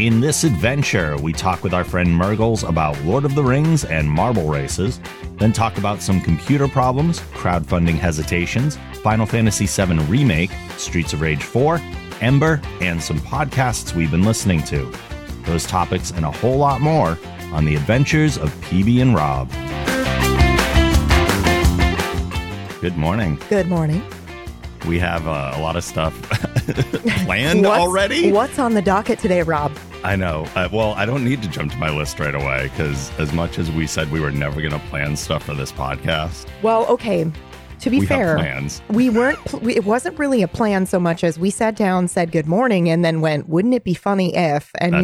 In this adventure, we talk with our friend Murgles about Lord of the Rings and marble races, then talk about some computer problems, crowdfunding hesitations, Final Fantasy VII Remake, Streets of Rage 4, Ember, and some podcasts we've been listening to. Those topics and a whole lot more on the adventures of PB and Rob. Good morning. Good morning. We have a lot of stuff planned already. What's on the docket today, Rob? I know. Well, I don't need to jump to my list right away because as much as we said we were never going to plan stuff for this podcast. Well, okay. To be fair, it wasn't really a plan so much as we sat down, said good morning, and then went, wouldn't it be funny if? And that's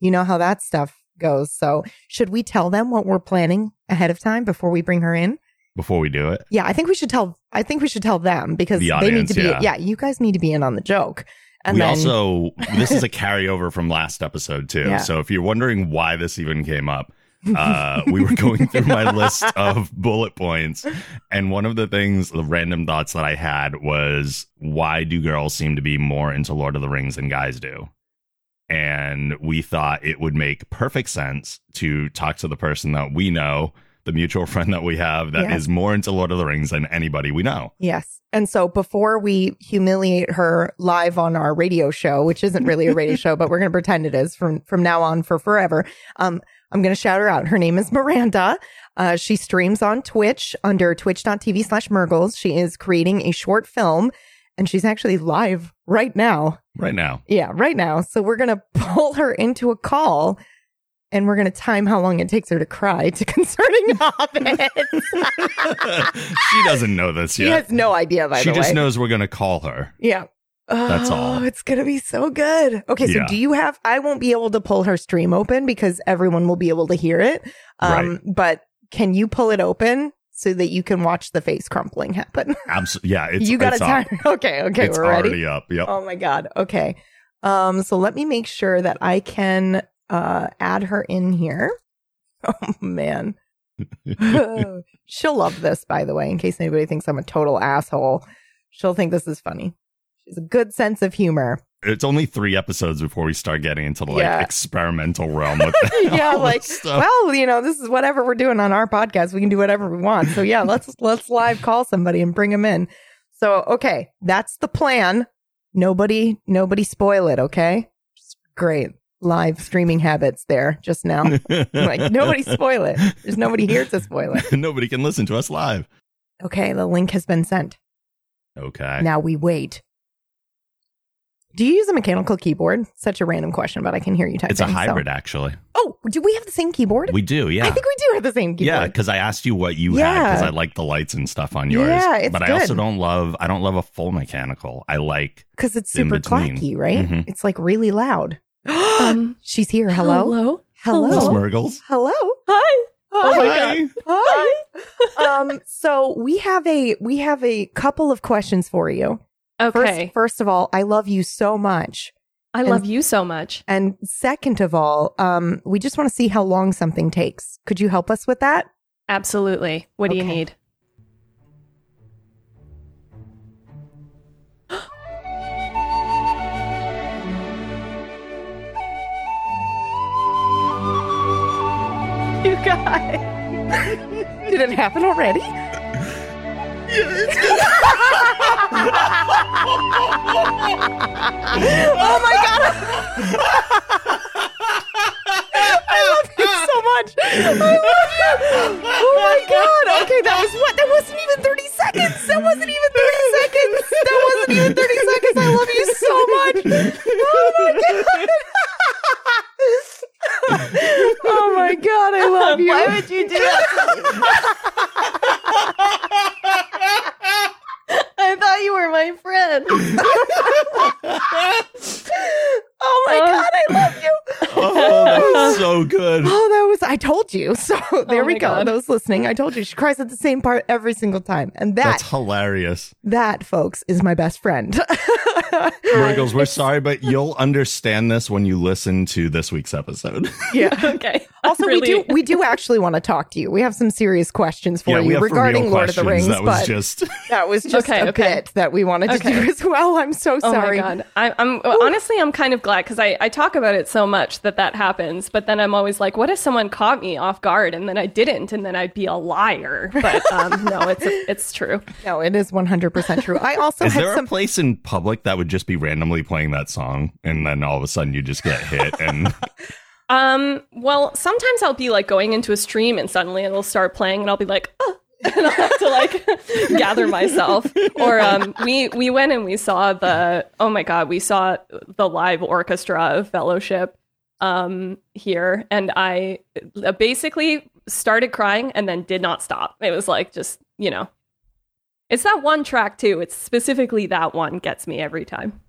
you know how that stuff goes. So should we tell them what we're planning ahead of time before we bring her in? Before we do it? Yeah, I think we should tell them because the audience, they need to be you guys need to be in on the joke. And also this is a carryover from last episode too. Yeah. So if you're wondering why this even came up, we were going through my list of bullet points, and one of the things, the random thoughts that I had was, why do girls seem to be more into Lord of the Rings than guys do? And we thought it would make perfect sense to talk to the person that we know, the mutual friend that we have that is more into Lord of the Rings than anybody we know. Yes. And so before we humiliate her live on our radio show, which isn't really a radio show, but we're going to pretend it is from now on for forever. I'm going to shout her out. Her name is Miranda. She streams on Twitch under twitch.tv/Murgles. She is creating a short film, and she's actually live right now. Right now. Yeah, right now. So we're going to pull her into a call, and we're going to time how long it takes her to cry to concerning hobbits. She doesn't know this yet. She has no idea, by the way. She just knows we're going to call her. Yeah. That's all. It's going to be so good. Okay, so do you have... I won't be able to pull her stream open because everyone will be able to hear it. Right. But can you pull it open so that you can watch the face crumpling happen? Absolutely. Yeah, it's you got a time. Okay, we're ready. It's already up, yep. Oh, my God. Okay. So let me make sure that I can... add her in here. Oh, man. She'll love this, by the way, in case anybody thinks I'm a total asshole. She'll think this is funny. She's a good sense of humor. It's only 3 episodes before we start getting into the experimental realm with that. This is whatever we're doing on our podcast. We can do whatever we want. So yeah, let's live call somebody and bring them in. So, okay, that's the plan. Nobody spoil it, okay? Just great. Live streaming habits there just now. Like, nobody spoil it. There's nobody here to spoil it. Nobody can listen to us live. Okay, the link has been sent. Okay. Now we wait. Do you use a mechanical keyboard? Such a random question, but I can hear you typing. It's a hybrid, actually. Oh, do we have the same keyboard? We do, yeah. I think we do have the same keyboard. Yeah, because I asked you what you had because I like the lights and stuff on yours. Yeah, it's good. I also don't love a full mechanical. I like... Because it's super clacky, right? Mm-hmm. It's like really loud. She's here. Hello. This is Murgles. Hello. Hi. Oh my God. Hi. So we have a couple of questions for you. Okay. First of all, I love you so much. I love you so much. And second of all, we just want to see how long something takes. Could you help us with that? Absolutely. What do you need? God. Did it happen already? Yeah, it's good. Oh my God. I love you so much. I love you. Oh my God. Okay, that wasn't even 30 seconds. I love you so much. Oh my God. Oh my God, I love you. Why would you do that? I thought you were my friend. Oh my God, I love you. Oh, that was so good. Oh, that was I told you. So there we go. God. Those listening, I told you. She cries at the same part every single time. And that's hilarious. That, folks, is my best friend. Murgles, we're sorry, but you'll understand this when you listen to this week's episode. Yeah. Okay. Also, we do actually want to talk to you. We have some serious questions for you regarding Lord of the Rings. That was just a bit that we wanted to do as well. I'm so sorry. Oh my God. I'm honestly kind of glad because I talk about it so much that happens, but then I'm always like, what if someone caught me off guard and then I didn't, and then I'd be a liar. But no, it's true. No, it is 100% true. I also is had there some... a place in public that would just be randomly playing that song, and then all of a sudden you just get hit and. Well, sometimes I'll be like going into a stream and suddenly it'll start playing and I'll be like, oh, and I'll have to like gather myself. Or we went and we saw the live orchestra of Fellowship here, and I basically started crying and then did not stop. It was like, just, you know, it's that one track too. It's specifically that one gets me every time.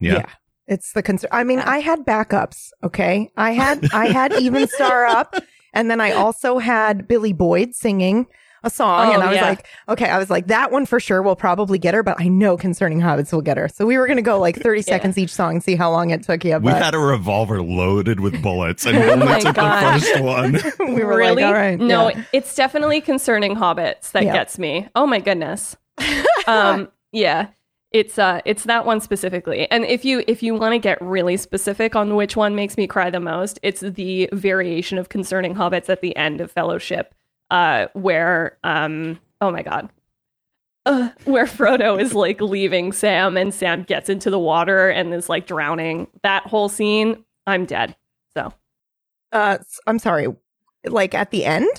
Yeah. It's the concern. I mean, I had backups. Okay. I had Even Star Up. And then I also had Billy Boyd singing a song. Oh, and I was like, okay, that one for sure will probably get her, but I know Concerning Hobbits will get her. So we were going to go like 30 seconds each song, see how long it took you. But... we had a revolver loaded with bullets and we only took the first one. We were really? Like, all right. No, it's definitely Concerning Hobbits that gets me. Oh my goodness. Yeah. It's that one specifically. And if you want to get really specific on which one makes me cry the most, it's the variation of Concerning Hobbits at the end of Fellowship, where where Frodo is like leaving Sam and Sam gets into the water and is like drowning. That whole scene, I'm dead. So, I'm sorry, like at the end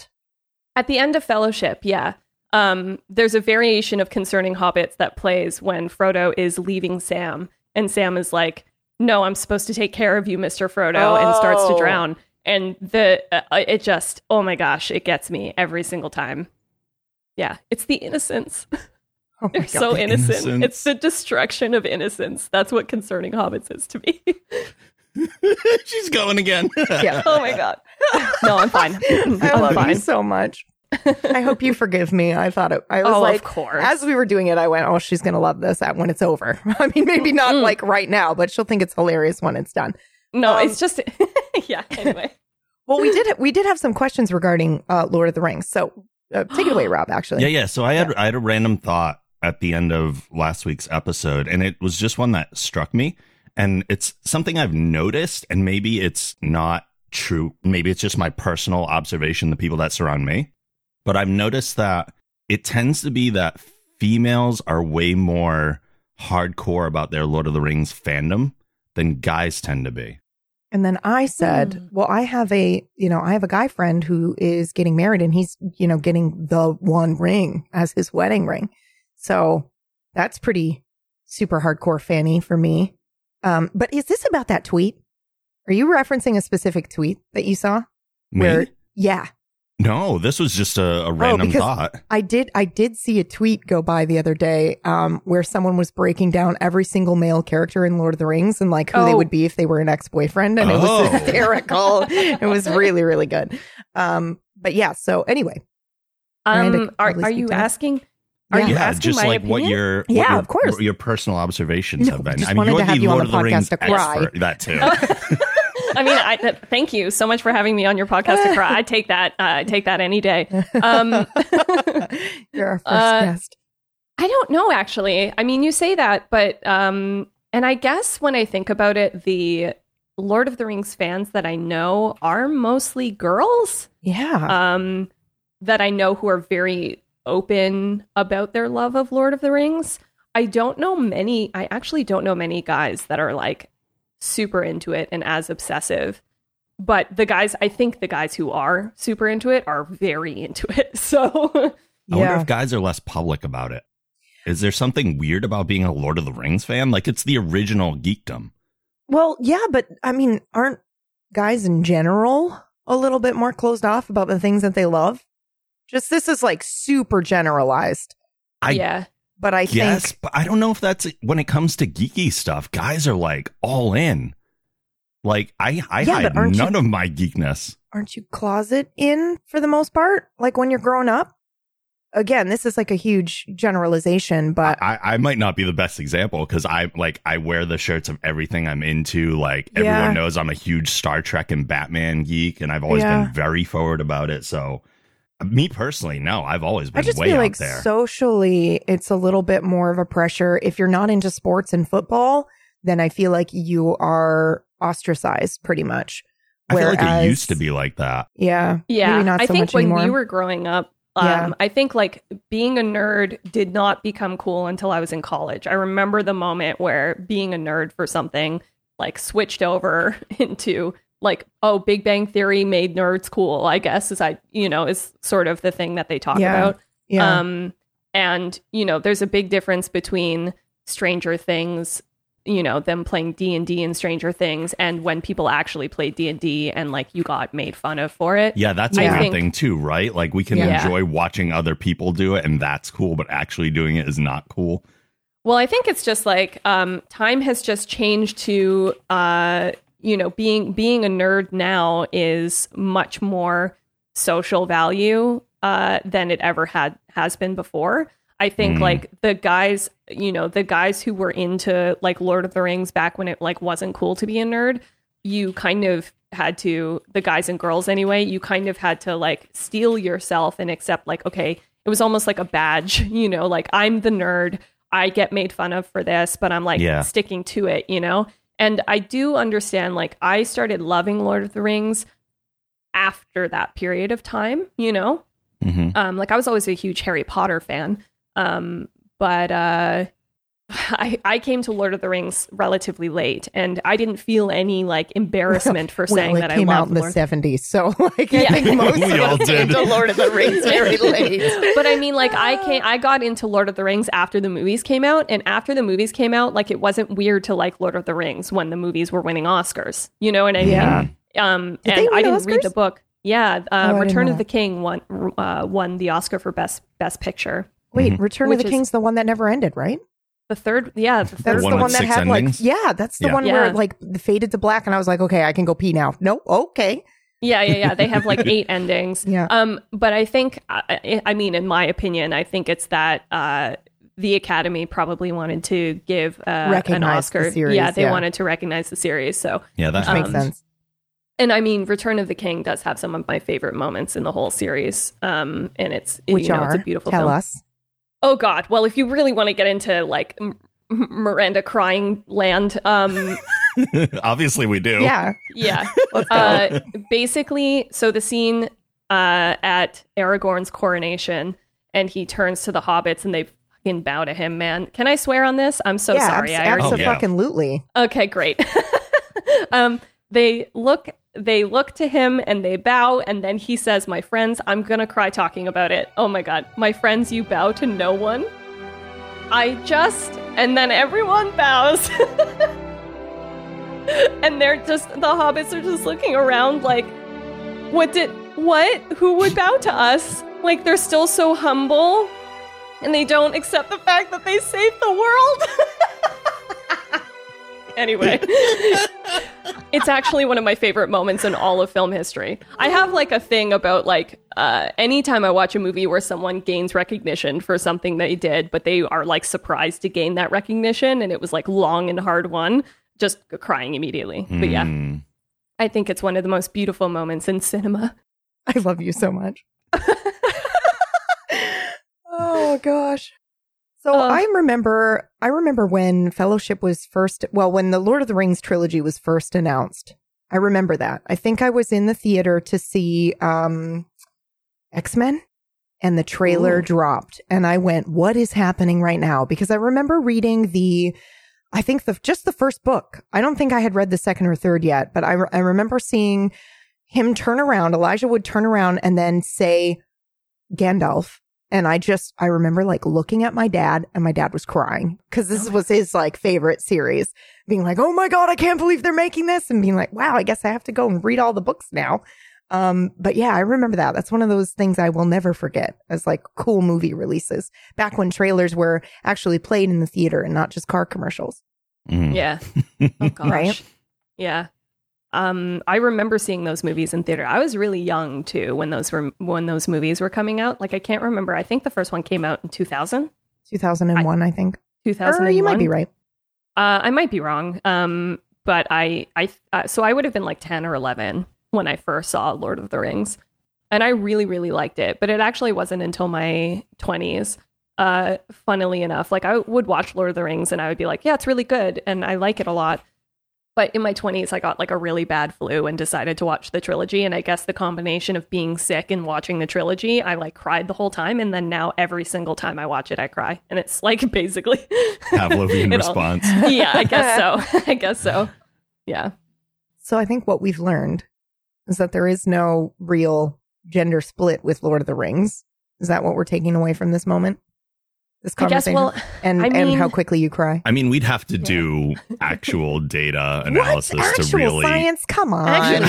of Fellowship, yeah. There's a variation of Concerning Hobbits that plays when Frodo is leaving Sam, and Sam is like, no, I'm supposed to take care of you, Mr. Frodo, and starts to drown. And it just, oh my gosh, it gets me every single time. Yeah, it's the innocence. Oh They're God, so the innocent. Innocence. It's the destruction of innocence. That's what Concerning Hobbits is to me. She's going again. Yeah. Oh my God. No, I'm fine. I love you so much. I hope you forgive me. I thought it. I was of course. As we were doing it, I went, oh, she's going to love this when it's over. I mean, maybe not like right now, but she'll think it's hilarious when it's done. No, it's just, yeah, anyway. Well, we did have some questions regarding Lord of the Rings. So take it away, Rob, actually. Yeah. So I had a random thought at the end of last week's episode, and it was just one that struck me. And it's something I've noticed, and maybe it's not true. Maybe it's just my personal observation, the people that surround me. But I've noticed that it tends to be that females are way more hardcore about their Lord of the Rings fandom than guys tend to be. And then I said, well, I have a guy friend who is getting married and he's, you know, getting the one ring as his wedding ring. So that's pretty super hardcore fanny for me. But is this about that tweet? Are you referencing a specific tweet that you saw? Me? Yeah. No, this was just a random thought. I did see a tweet go by the other day where someone was breaking down every single male character in Lord of the Rings and like who they would be if they were an ex-boyfriend. And it was hysterical. It was really, really good. But yeah, so anyway. Are you asking my opinion? What your personal observations have been. I mean, you're the Lord of the Rings expert. That too. I mean, thank you so much for having me on your podcast to cry. I take that. I take that any day. You're our first guest. I don't know, actually. I mean, you say that, but and I guess when I think about it, the Lord of the Rings fans that I know are mostly girls. Yeah. That I know who are very open about their love of Lord of the Rings. I actually don't know many guys that are like super into it and as obsessive, but the guys who are super into it are very into it, so I wonder if guys are less public about it. Is there something weird about being a Lord of the Rings fan? Like, it's the original geekdom. Well, yeah, but I mean, aren't guys in general a little bit more closed off about the things that they love? Just, this is like super generalized. But I guess, but I don't know if that's when it comes to geeky stuff. Guys are like all in. Like I hide none of my geekness. aren't you closet in for the most part? Like when you're grown up? Again, this is like a huge generalization, but I might not be the best example because I wear the shirts of everything I'm into. Like everyone knows I'm a huge Star Trek and Batman geek, and I've always been very forward about it. So me personally, no, I've always been way out there. I just feel like socially, it's a little bit more of a pressure. If you're not into sports and football, then I feel like you are ostracized pretty much. Whereas, I feel like it used to be like that. Yeah. Yeah. Maybe not so much anymore. I think when we were growing up, I think like being a nerd did not become cool until I was in college. I remember the moment where being a nerd for something like switched over into like, oh, Big Bang Theory made nerds cool, I guess, is sort of the thing that they talk about. Yeah. And, you know, there's a big difference between Stranger Things, you know, them playing D&D in Stranger Things and when people actually play D&D and like you got made fun of for it. Yeah, that's a weird thing too, right? Like we can enjoy watching other people do it and that's cool, but actually doing it is not cool. Well, I think it's just like time has just changed to, you know, being a nerd now is much more social value than it ever has been before. I think like the guys who were into like Lord of the Rings back when it like wasn't cool to be a nerd, you kind of had to, the guys and girls anyway, you kind of had to like steel yourself and accept like, okay, it was almost like a badge, you know, like I'm the nerd, I get made fun of for this, but I'm like sticking to it, you know? And I do understand, like I started loving Lord of the Rings after that period of time, you know? Mm-hmm. Like I was always a huge Harry Potter fan. But I came to Lord of the Rings relatively late, and I didn't feel any like embarrassment for saying that I loved Lord. It came out in the '70s, so like I think most of us came to Lord of the Rings very late. But I mean, like I got into Lord of the Rings after the movies came out, and after the movies came out, like it wasn't weird to like Lord of the Rings when the movies were winning Oscars. You know what I mean? Yeah. And I didn't read the book. Yeah, Return of the King won the Oscar for best picture. Wait, Return of the King's the one that never ended, right? That's the one that had endings? That's the one where it like faded to black and I was like, okay, I can go pee now. No, okay. Yeah. They have like 8 endings. Yeah. But I think, I mean, in my opinion, I think it's that the Academy probably wanted to give an Oscar. The series, they wanted to recognize the series. So yeah, that makes sense. And I mean, Return of the King does have some of my favorite moments in the whole series. And it's it's a beautiful film. Tell us. Oh, God. Well, if you really want to get into, like, Miranda crying land. Obviously, we do. Yeah. Yeah. Basically, so the scene at Aragorn's coronation, and he turns to the hobbits, and they fucking bow to him, man. Can I swear on this? I'm so sorry. Absolutely. Okay, great. They look to him and they bow, and then he says, "My friends, I'm gonna cry talking about it. Oh my God, my friends, you bow to no one. And then everyone bows." And the hobbits are just looking around like, who would bow to us? Like they're still so humble and they don't accept the fact that they saved the world. Anyway, it's actually one of my favorite moments in all of film history. I have like a thing about like anytime I watch a movie where someone gains recognition for something they did, but they are like surprised to gain that recognition. And it was like long and hard won, just crying immediately. But yeah, I think it's one of the most beautiful moments in cinema. I love you so much. Oh, gosh. So I remember when Fellowship was first, well, when the Lord of the Rings trilogy was first announced. I remember that. I think I was in the theater to see X-Men, and the trailer dropped, and I went, "What is happening right now?" Because I remember reading just the first book. I don't think I had read the second or third yet, but I remember seeing him turn around. Elijah would turn around and then say, "Gandalf." And I remember like looking at my dad, and my dad was crying because this was his like favorite series, being like, "Oh my God, I can't believe they're making this," and being like, "Wow, I guess I have to go and read all the books now." But yeah, I remember that. That's one of those things I will never forget as like cool movie releases back when trailers were actually played in the theater and not just car commercials. Yeah. Oh gosh. Right? Yeah. I remember seeing those movies in theater. I was really young too when those movies were coming out. Like I can't remember. I think the first one came out in 2000. 2001, I think. 2001. Or you might be right. I might be wrong. But so I would have been like 10 or 11 when I first saw Lord of the Rings, and I really, really liked it. But it actually wasn't until my 20s. Funnily enough, like I would watch Lord of the Rings and I would be like, yeah, it's really good. And I like it a lot. But in my 20s, I got like a really bad flu and decided to watch the trilogy. And I guess the combination of being sick and watching the trilogy, I like cried the whole time. And then now every single time I watch it, I cry. And it's like basically Pavlovian response. Yeah, I guess so. Yeah. So I think what we've learned is that there is no real gender split with Lord of the Rings. Is that what we're taking away from this moment? This conversation, I guess, and how quickly you cry. I mean, we'd have to do actual data analysis to really science. Come on,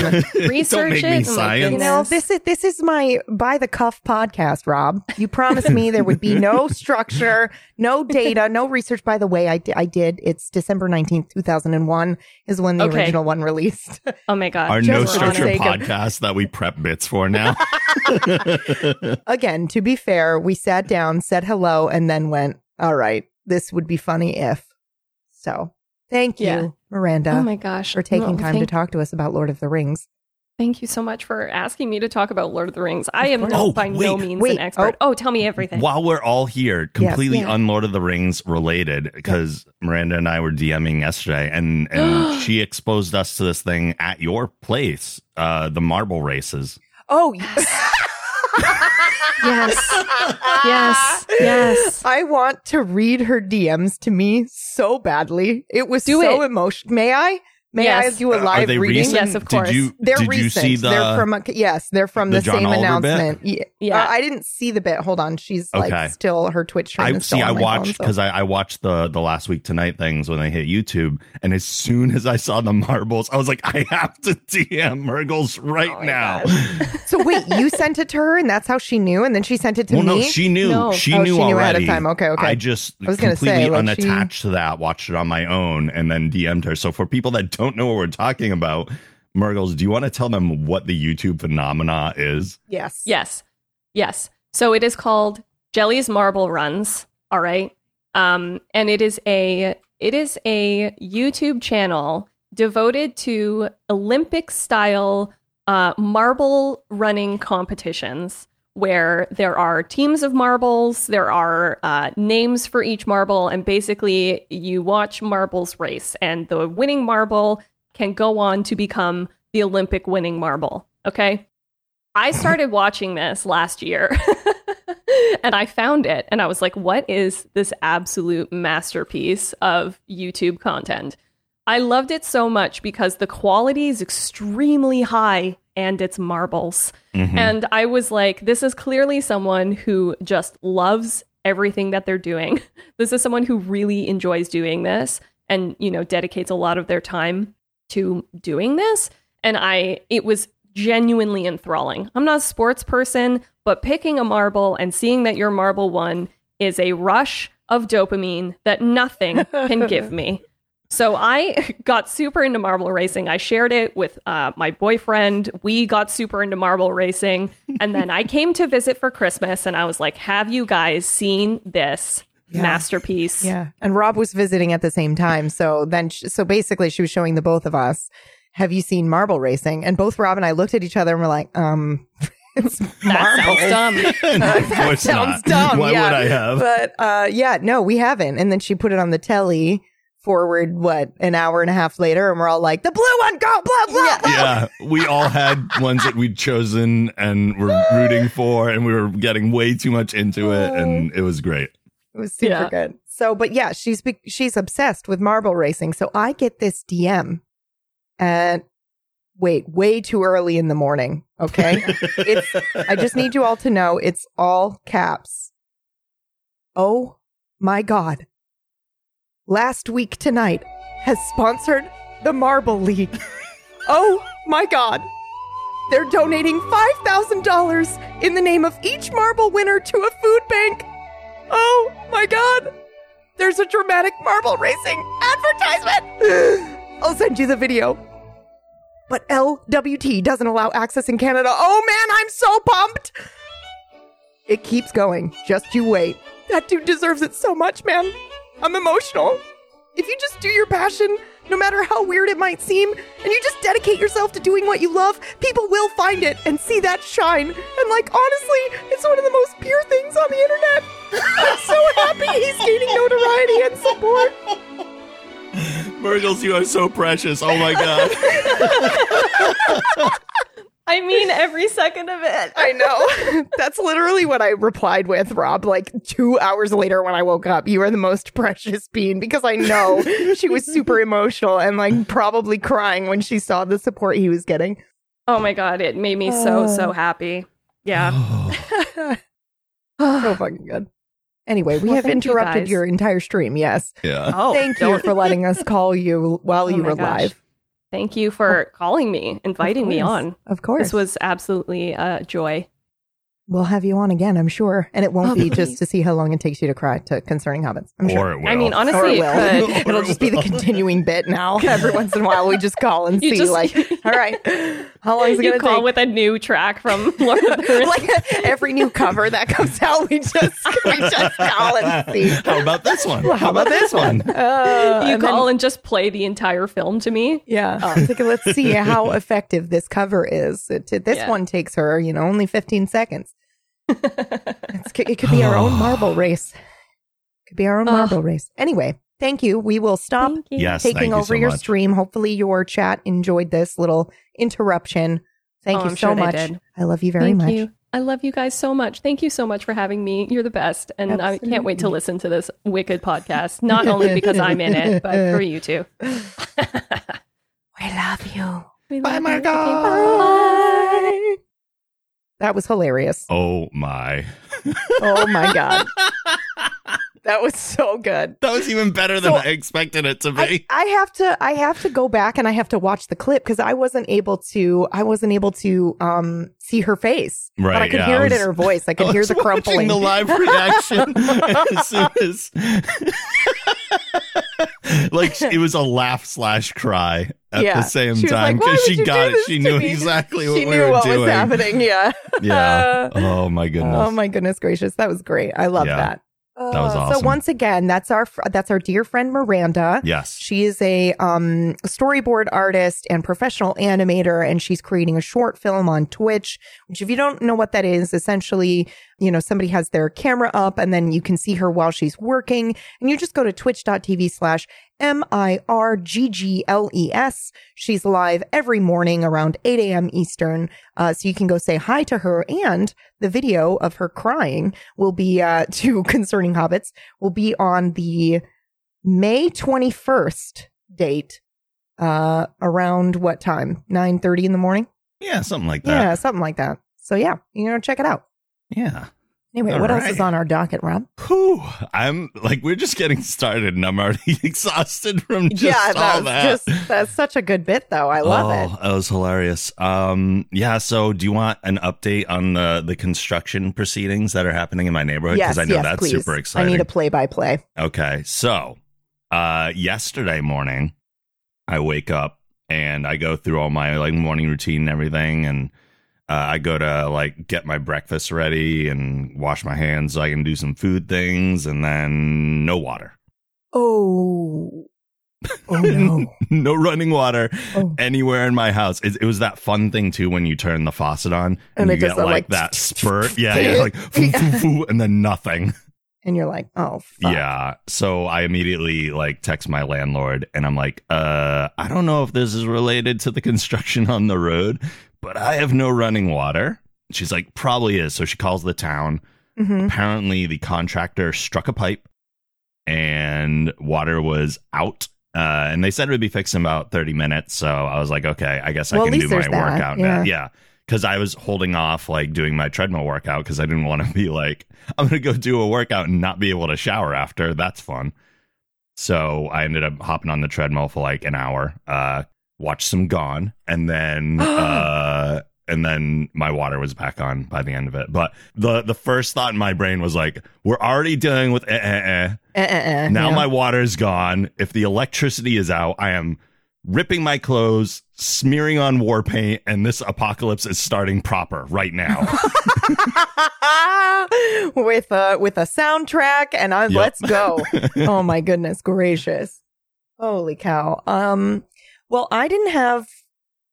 research. Don't make me science. You know, this is my by the cuff podcast, Rob. You promised me there would be no structure, no data, no research. By the way, I did. It's December 19th, 2001 is when the original one released. Oh my god! Our no structure podcast that we prep bits for now. Again, to be fair, we sat down, said hello, and then went, all right, this would be funny if. So thank you, Miranda. Oh my gosh. For taking time to talk to us about Lord of the Rings. Thank you so much for asking me to talk about Lord of the Rings. I am by no means an expert. Oh, tell me everything. While we're all here, completely un-Lord of the Rings related, because Miranda and I were DMing yesterday, and she exposed us to this thing at your place, the marble races. Oh, yes. Yes. I want to read her DMs to me so badly. It was so emotional. May I? May I do a live reading? Recent? Yes, of course. Did you see they're from the same Alder announcement. Yeah. I didn't see the bit. Hold on. She's like still her Twitch stream. I watched the Last Week Tonight things when I hit YouTube. And as soon as I saw the marbles, I was like, I have to DM Murgles now. So wait, you sent it to her and that's how she knew? And then she sent it to me? Well, no, she knew. No. She knew already. Ahead of time. Okay. I just unattached to that, watched it on my own and then DM'd her. So for people that don't know what we're talking about, Murgles, do you want to tell them what the YouTube phenomena is? Yes. So it is called Jelly's Marble Runs. All right. And it is a YouTube channel devoted to Olympic style marble running competitions, where there are teams of marbles, there are names for each marble, and basically you watch marbles race, and the winning marble can go on to become the Olympic winning marble, okay? I started watching this last year, and I found it, and I was like, what is this absolute masterpiece of YouTube content? I loved it so much because the quality is extremely high, and it's marbles. Mm-hmm. And I was like, this is clearly someone who just loves everything that they're doing. This is someone who really enjoys doing this and, you know, dedicates a lot of their time to doing this. And it was genuinely enthralling. I'm not a sports person, but picking a marble and seeing that your marble won is a rush of dopamine that nothing can give me. So I got super into marble racing. I shared it with my boyfriend. We got super into marble racing. And then I came to visit for Christmas and I was like, have you guys seen this masterpiece? Yeah. And Rob was visiting at the same time. So then, so basically she was showing the both of us, have you seen marble racing? And both Rob and I looked at each other and were like, it's marble. That sounds dumb. That sounds dumb. Why would I have? But we haven't. And then she put it on the telly. Forward, an hour and a half later, and we're all like, the blue one, go, blah, blah, blah. Yeah, we all had ones that we'd chosen and were rooting for, and we were getting way too much into it, and it was great. It was super good. So, but yeah, she's obsessed with marble racing. So I get this DM, and way too early in the morning, okay? I just need you all to know, it's all caps. Oh my God. Last Week Tonight has sponsored the Marble League. Oh my God. They're donating $5,000 in the name of each marble winner to a food bank. Oh my God. There's a dramatic marble racing advertisement. I'll send you the video. but LWT doesn't allow access in Canada. Oh man, I'm so pumped! It keeps going. Just you wait. That dude deserves it so much, man. I'm emotional. If you just do your passion, no matter how weird it might seem, and you just dedicate yourself to doing what you love, people will find it and see that shine. And like, honestly, it's one of the most pure things on the internet. I'm so happy he's gaining notoriety and support. Murgles, you are so precious. Oh my god. I mean, every second of it. I know. That's literally what I replied with, Rob, like 2 hours later when I woke up. You are the most precious bean, because I know she was super emotional and like probably crying when she saw the support he was getting. Oh my god, it made me so happy. Yeah. So fucking good. Anyway, we have interrupted your entire stream, yes. Yeah. Oh, thank you for letting us call you while you were live. Thank you for calling me, inviting me on. Of course. This was absolutely a joy. We'll have you on again, I'm sure. And it won't be just to see how long it takes you to cry to Concerning Hobbits. I'm sure. It will. I mean, honestly, it could. It'll just be the continuing bit now. Every once in a while, we just call and see, like, all right, how long is it going to take? You call with a new track from Lord of the Rings. Like, every new cover that comes out, we just call and see. How about this one? Well, how about this one? You call and just play the entire film to me. Yeah. Let's see how effective this cover is. This one takes her, only 15 seconds. It could be our own marble race. Anyway, thank you. We will stop taking over your stream. Hopefully your chat enjoyed this little interruption. Thank you so much. I love you very much. I love you guys so much. Thank you so much for having me. You're the best. And absolutely. I can't wait to listen to this wicked podcast. Not only because I'm in it, but for you too. We love you. Bye, my God. Bye. That was hilarious. Oh, my. Oh, my God. That was so good. That was even better than I expected it to be. I have to go back and I have to watch the clip because I wasn't able to see her face. Right. But I could hear it in her voice. I could hear the crumpling. The live reaction as soon as like it was a laugh / cry at the same time because she got it. She knew exactly what we were doing. She knew what was happening. Yeah. Yeah. Oh my goodness. Oh my goodness gracious. That was great. I love that. That was awesome. So once again, that's our dear friend Miranda. Yes. She is a storyboard artist and professional animator, and she's creating a short film on Twitch, which if you don't know what that is, essentially, somebody has their camera up and then you can see her while she's working, and you just go to twitch.tv/MIRGGLES. She's live every morning around 8 a.m. Eastern. So you can go say hi to her. And the video of her crying will be to Concerning Hobbits will be on the May 21st date. Around what time? 9:30 in the morning? Yeah, something like that. So yeah, check it out. Yeah. Anyway, what else is on our docket, Rob? Whew, I'm like, we're just getting started and I'm already exhausted from just all that. That's such a good bit, though. I love it. That was hilarious. So do you want an update on the construction proceedings that are happening in my neighborhood? Because I know that's please. Super exciting. I need a play-by-play. Okay. So yesterday morning, I wake up and I go through all my like morning routine and everything, and I go to like get my breakfast ready and wash my hands so I can do some food things, and then no water. Oh no. No running water anywhere in my house. It was that fun thing too when you turn the faucet on and you get like that spurt. Yeah, like and then nothing. And you're like, oh, fuck. Yeah. So I immediately like text my landlord and I'm like, I don't know if this is related to the construction on the road, but I have no running water. She's like, probably is. So she calls the town. Mm-hmm. Apparently the contractor struck a pipe and water was out. And they said it would be fixed in about 30 minutes. So I was like, okay, I guess I can do my workout now. Yeah. Because I was holding off like doing my treadmill workout because I didn't want to be like, I'm going to go do a workout and not be able to shower after. That's fun. So I ended up hopping on the treadmill for like an hour, watched some Gone, and then my water was back on by the end of it. But the first thought in my brain was like, we're already dealing with now my water's gone. If the electricity is out, I am ripping my clothes, smearing on war paint, and this apocalypse is starting proper right now. with a soundtrack, and yep. Let's go. Oh my goodness gracious. Holy cow. Well, I didn't have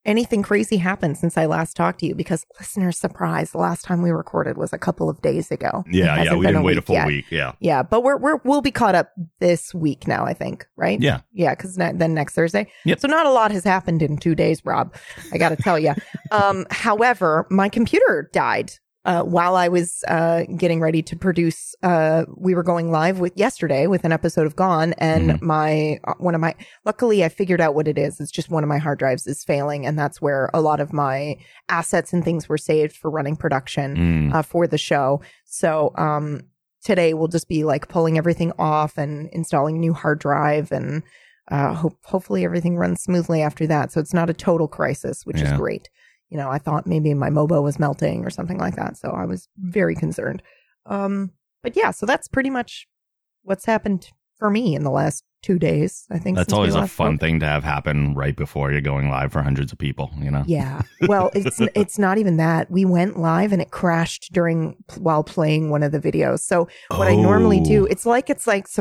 anything crazy happen since I last talked to you because, listener surprise, the last time we recorded was a couple of days ago. Yeah, we didn't wait a full week. Yeah, but we'll be caught up this week now, I think, right? Yeah, because then next Thursday. Yep. So not a lot has happened in 2 days, Rob. I got to tell you. However, my computer died while I was getting ready to produce. We were going live yesterday with an episode of Gone, and mm-hmm. Luckily I figured out what it is. It's just one of my hard drives is failing, and that's where a lot of my assets and things were saved for running production for the show. So today we'll just be like pulling everything off and installing a new hard drive, and hopefully everything runs smoothly after that. So it's not a total crisis, which is great. You know, I thought maybe my MOBA was melting or something like that. So I was very concerned. But yeah, so that's pretty much what's happened for me in the last 2 days, I think. That's always a fun thing to have happen right before you're going live for hundreds of people, you know? Yeah. Well, it's not even that. We went live and it crashed while playing one of the videos. So what I normally do, so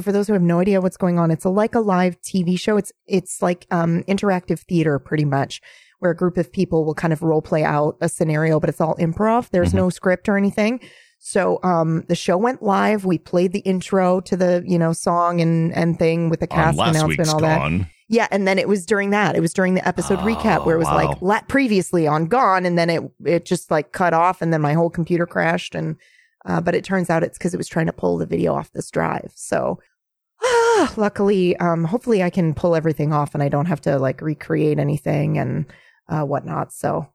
for those who have no idea what's going on, it's like a live TV show. It's like interactive theater pretty much, where a group of people will kind of role play out a scenario, but it's all improv. There's mm-hmm. no script or anything. So the show went live. We played the intro to the song and thing with the cast announcement and all Gone. That. Yeah, and then it was during that. It was during the episode recap where it was like previously on Gone, and then it just like cut off, and then my whole computer crashed. And but it turns out it's because it was trying to pull the video off this drive. So. Luckily, hopefully I can pull everything off and I don't have to like recreate anything and whatnot. So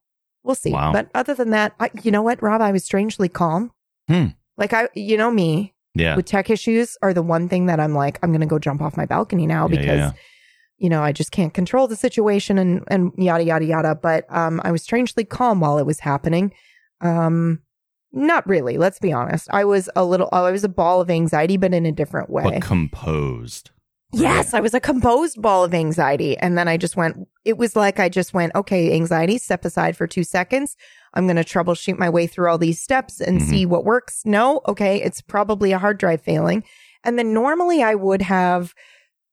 we'll see. Wow. But other than that, you know what, Rob, I was strangely calm. Like you know me. Yeah. With tech issues are the one thing that I'm like, I'm going to go jump off my balcony now because, you know, I just can't control the situation and yada, yada, yada. But I was strangely calm while it was happening. Not really. Let's be honest. I was a ball of anxiety, but in a different way. But composed. Yes, I was a composed ball of anxiety. And then I just went, okay, anxiety, step aside for 2 seconds. I'm going to troubleshoot my way through all these steps and mm-hmm. see what works. No, okay, it's probably a hard drive failing. And then normally I would have,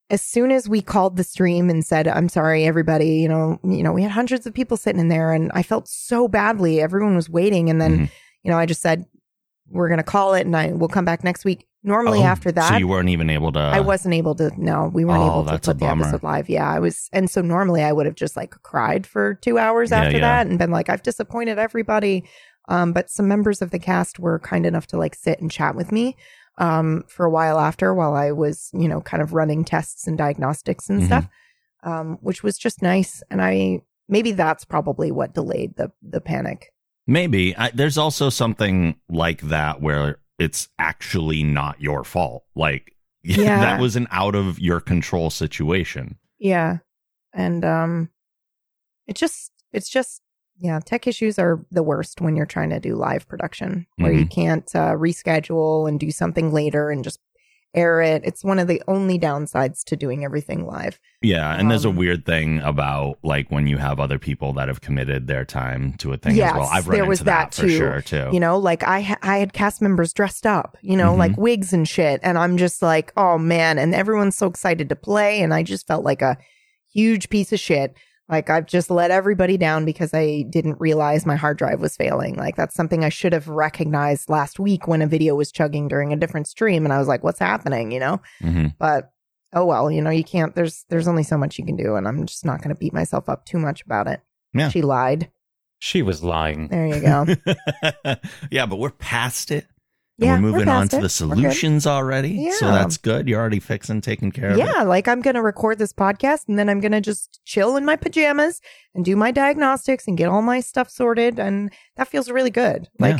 as soon as we called the stream and said, I'm sorry, everybody, you know, we had hundreds of people sitting in there and I felt so badly. Everyone was waiting. And then, mm-hmm. you know, I just said, we're going to call it and we'll come back next week. Normally after that. So you weren't even able to. I wasn't able to. No, we weren't able to put the episode live. Yeah, I was. And so normally I would have just like cried for 2 hours after that and been like, I've disappointed everybody. But some members of the cast were kind enough to like sit and chat with me for a while while I was, you know, kind of running tests and diagnostics and mm-hmm. stuff, which was just nice. And maybe that's probably what delayed the panic. Maybe. There's also something like that where it's actually not your fault. Like, that was an out of your control situation. Yeah. And tech issues are the worst when you're trying to do live production where mm-hmm. you can't reschedule and do something later and just air it. It's one of the only downsides to doing everything live. Yeah. And there's a weird thing about like when you have other people that have committed their time to a thing as well. I've run into that for sure too. You know, like I had cast members dressed up, you know, mm-hmm. like wigs and shit. And I'm just like, oh man. And everyone's so excited to play. And I just felt like a huge piece of shit. Like I've just let everybody down because I didn't realize my hard drive was failing. Like that's something I should have recognized last week when a video was chugging during a different stream. And I was like, what's happening, you know? Mm-hmm. But, oh well, you know, you can't, there's only so much you can do. And I'm just not going to beat myself up too much about it. Yeah. She lied. She was lying. There you go. Yeah, but we're past it. And we're moving on to the solutions already. Yeah. So that's good. You're already fixing, taking care of it. Yeah, like I'm going to record this podcast and then I'm going to just chill in my pajamas and do my diagnostics and get all my stuff sorted. And that feels really good. Like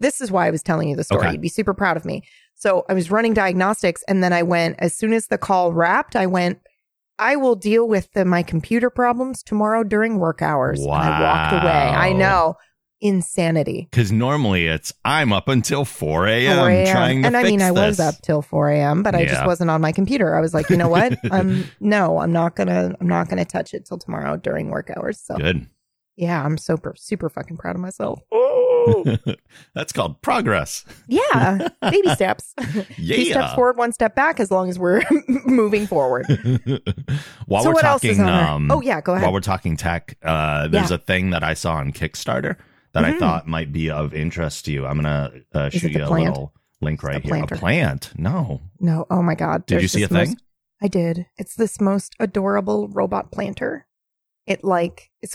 this is why I was telling you the story. Okay. You'd be super proud of me. So I was running diagnostics and then I went, as soon as the call wrapped, I will deal with my computer problems tomorrow during work hours. Wow. And I walked away. I know. insanity. Because normally it's I'm up until 4 a.m. trying to fix this. And I mean, I was up till 4 a.m., but I just wasn't on my computer. I was like, you know what? I'm not gonna touch it till tomorrow during work hours. So good. Yeah, I'm super, super fucking proud of myself. Oh, that's called progress. Yeah, baby steps. Yeah. 2 steps forward, 1 step back. As long as we're moving forward. While so we're talking, go ahead. While we're talking tech, there's a thing that I saw on Kickstarter that I thought might be of interest to you. I'm gonna shoot you a little link right here. A plant? No. Oh my God! Did you see a thing? I did. It's this most adorable robot planter. It's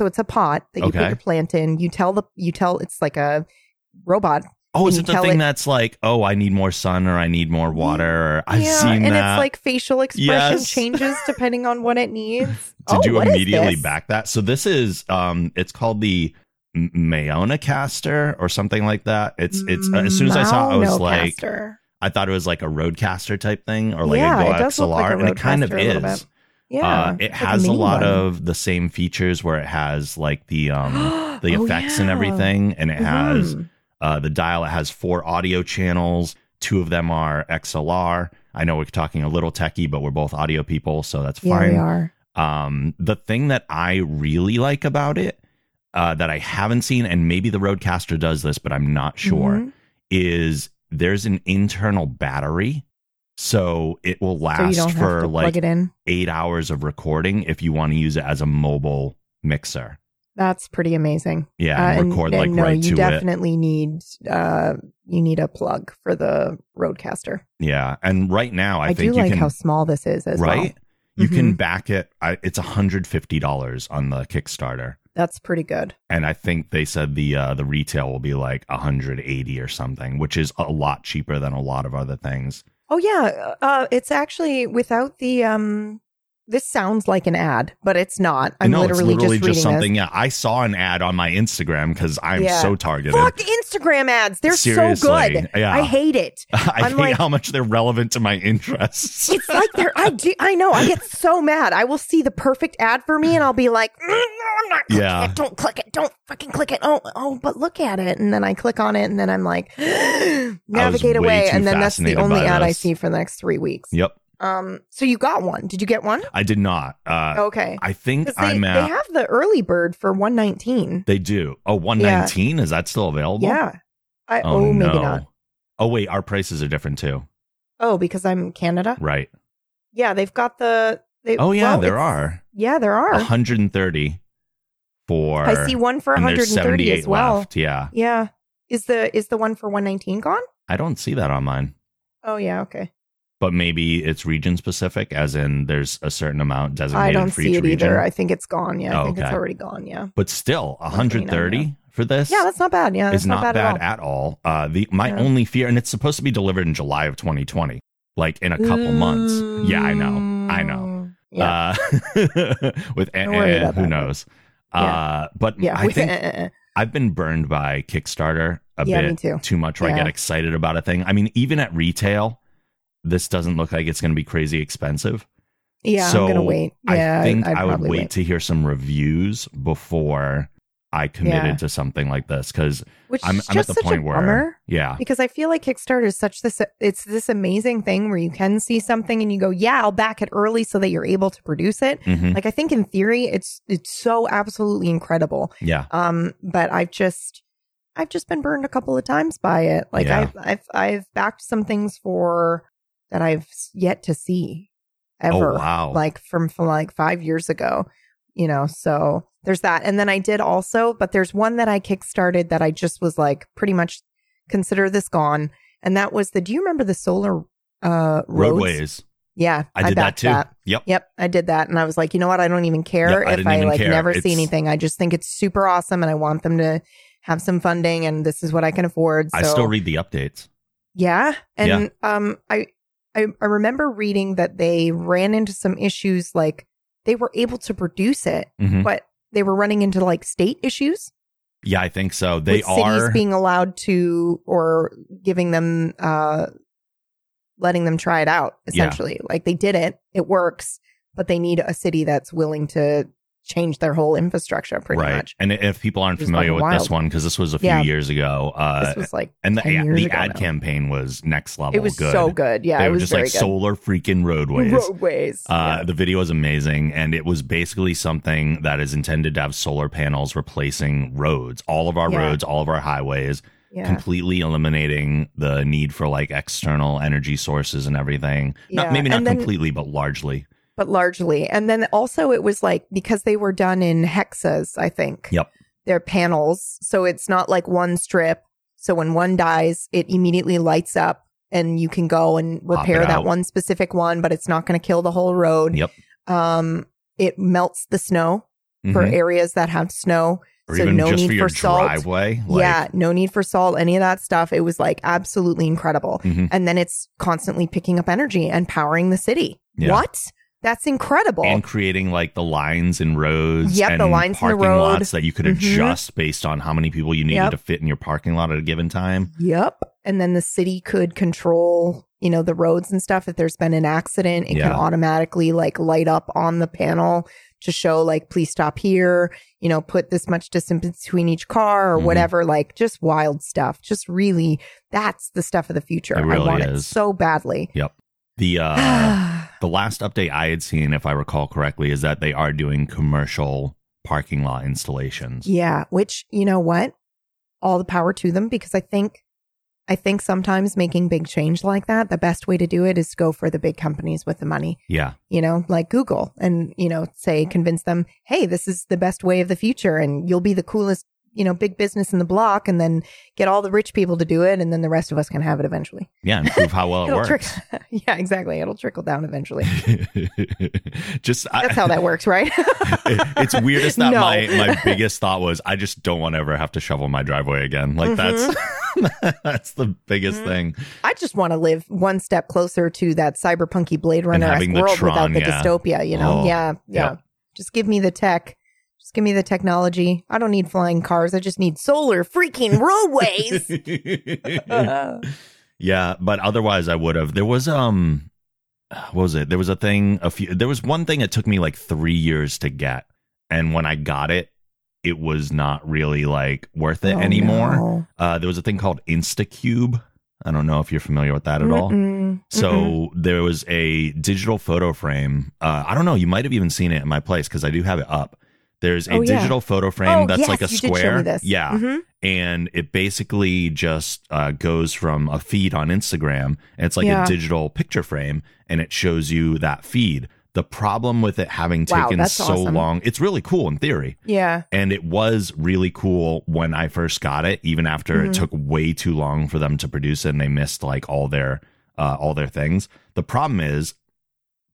a pot that you put your plant in. You tell it's like a robot. Oh, is it the thing that's like, oh, I need more sun or I need more water? Or, I've seen that. And it's like facial expression changes depending on what it needs. Did you immediately back that? So this is, it's called the Maona Caster or something like that. It's as soon as I saw it, I was like, I thought it was like a Roadcaster type thing or like a Go XLR, like and it kind of is. Yeah, it has a lot of the same features where it has like the effects and everything, and it has the dial. It has 4 audio channels. 2 of them are XLR. I know we're talking a little techie, but we're both audio people, so that's fine. We are. The thing that I really like about it that I haven't seen, and maybe the Roadcaster does this, but I'm not sure, is there's an internal battery. So it will last for like 8 hours of recording if you want to use it as a mobile mixer. That's pretty amazing. Yeah, and record right to it. You definitely need a plug for the Roadcaster. Yeah, and right now I think you can. I do like how small this is as well. Right? You can back it. It's $150 on the Kickstarter. That's pretty good. And I think they said the retail will be like $180 or something, which is a lot cheaper than a lot of other things. Oh, yeah. It's actually without the this sounds like an ad, but it's not. It's literally just something. This. Yeah, I saw an ad on my Instagram because I'm so targeted. Fuck Instagram ads. They're seriously, so good. Yeah. I hate it. I hate how much they're relevant to my interests. It's like they're I know. I get so mad. I will see the perfect ad for me and I'll be like, no, I'm not clicking it. Don't click it. Don't fucking click it. Oh, but look at it. And then I click on it and then I'm like, navigate away. And then that's the only ad I see for the next 3 weeks. Yep. So you got one. Did you get one? I did not. Okay. I think they have the early bird for $119. They do. Oh, $119? Yeah. Is that still available? Yeah. Maybe not. Oh, wait. Our prices are different too. Oh, because I'm in Canada? Right. Yeah. They've got Yeah, there are. $130 for. I see one for $130 as well. Left. Yeah. Yeah. Is the one for $119 gone? I don't see that on mine. Oh, yeah. Okay. But maybe it's region specific, as in there's a certain amount designated for each region. I don't see it either. I think it's gone. Yeah, I think it's already gone. Yeah, but still, $130 for this. Yeah, that's not bad. Yeah, it's not bad at all. My only fear, and it's supposed to be delivered in July of 2020, like in a couple months. Yeah, I know. Yeah. With who knows? Yeah. But yeah, I think I've been burned by Kickstarter a bit too much. Where I get excited about a thing. I mean, even at retail. This doesn't look like it's going to be crazy expensive. Yeah, so I'm going to wait. Yeah, I think I would wait to hear some reviews before I committed to something like this because I'm at the point where bummer, because I feel like Kickstarter is this amazing thing where you can see something and you go, yeah, I'll back it early so that you're able to produce it. Mm-hmm. Like I think in theory it's so absolutely incredible. Yeah. But I've just been burned a couple of times by it. Like I've backed some things for. That I've yet to see ever. Oh, wow. Like from like 5 years ago, you know, so there's that. And then I did also, but there's one that I kickstarted that I just was like pretty much consider this gone. And that was do you remember the solar roadways? Yeah. I did that too. That. Yep. I did that. And I was like, you know what? I don't even care if I like never see anything. I just think it's super awesome. And I want them to have some funding and this is what I can afford. So. I still read the updates. Yeah. And I remember reading that they ran into some issues, like they were able to produce it, but they were running into like state issues. Yeah, I think so. They are cities being allowed to or giving them, letting them try it out, essentially. Yeah. Like they did it works, but they need a city that's willing to change their whole infrastructure pretty much. And if people aren't familiar with wild. This one, because this was a few years ago, this was like and the ad campaign was next level. It was good. So good. Yeah, they were just like good. Solar freaking roadways. The video is amazing, and it was basically something that is intended to have solar panels replacing roads, all of our roads, all of our highways. Yeah. Completely eliminating the need for like external energy sources and everything. Not, maybe not then, completely, but largely. And then also it was like, because they were done in hexas, I think. Yep. They're panels. So it's not like one strip. So when one dies, it immediately lights up and you can go and repair that one specific one, but it's not going to kill the whole road. Yep. It melts the snow for areas that have snow. Or so even no just need for your salt. Driveway, like. Yeah, no need for salt, any of that stuff. It was like absolutely incredible. Mm-hmm. And then it's constantly picking up energy and powering the city. Yeah. What? That's incredible. And creating like the lines and roads and the lines parking in the road. Lots that you could adjust based on how many people you needed to fit in your parking lot at a given time. Yep. And then the city could control, you know, the roads and stuff. If there's been an accident, it can automatically like light up on the panel to show like, please stop here, you know, put this much distance between each car or whatever, like just wild stuff. Just really, that's the stuff of the future. Really I want it so badly. Yep. The the last update I had seen, if I recall correctly, is that they are doing commercial parking lot installations. Yeah, which, you know what? All the power to them, because I think sometimes making big change like that, the best way to do it is to go for the big companies with the money. Yeah. You know, like Google and, you know, say, convince them, hey, this is the best way of the future and you'll be the coolest, you know, big business in the block, and then get all the rich people to do it. And then the rest of us can have it eventually. Yeah. And prove how well it works. Yeah, exactly. It'll trickle down eventually. That's how that works, right? It's weird. It's not my biggest thought was, I just don't want to ever have to shovel my driveway again. Like that's the biggest thing. I just want to live one step closer to that cyberpunky Blade Runner-esque world without the dystopia, you know? Yeah. Just give me the tech. Just give me the technology. I don't need flying cars. I just need solar freaking roadways. Yeah, but otherwise I would have. There was what was it? There was one thing that took me like 3 years to get, and when I got it, it was not really like worth it anymore. No. There was a thing called Instacube. I don't know if you're familiar with that at all. So there was a digital photo frame. I don't know. You might have even seen it in my place because I do have it up. There's a digital photo frame that's like a square. You did show me this. Yeah. Mm-hmm. And it basically just goes from a feed on Instagram. And it's like a digital picture frame, and it shows you that feed. The problem with it having taken so long, it's really cool in theory. Yeah. And it was really cool when I first got it, even after it took way too long for them to produce it and they missed like all their things. The problem is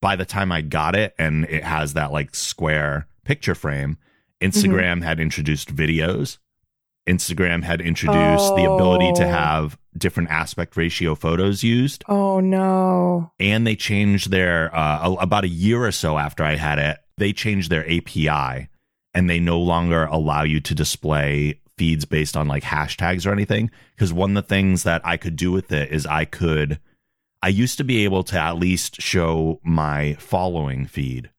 by the time I got it and it has that like square picture frame, Instagram had introduced videos. Instagram had introduced the ability to have different aspect ratio photos used. Oh, no. And they changed their, about a year or so after I had it, they changed their API and they no longer allow you to display feeds based on like hashtags or anything. Because one of the things that I could do with it is I used to be able to at least show my following feed.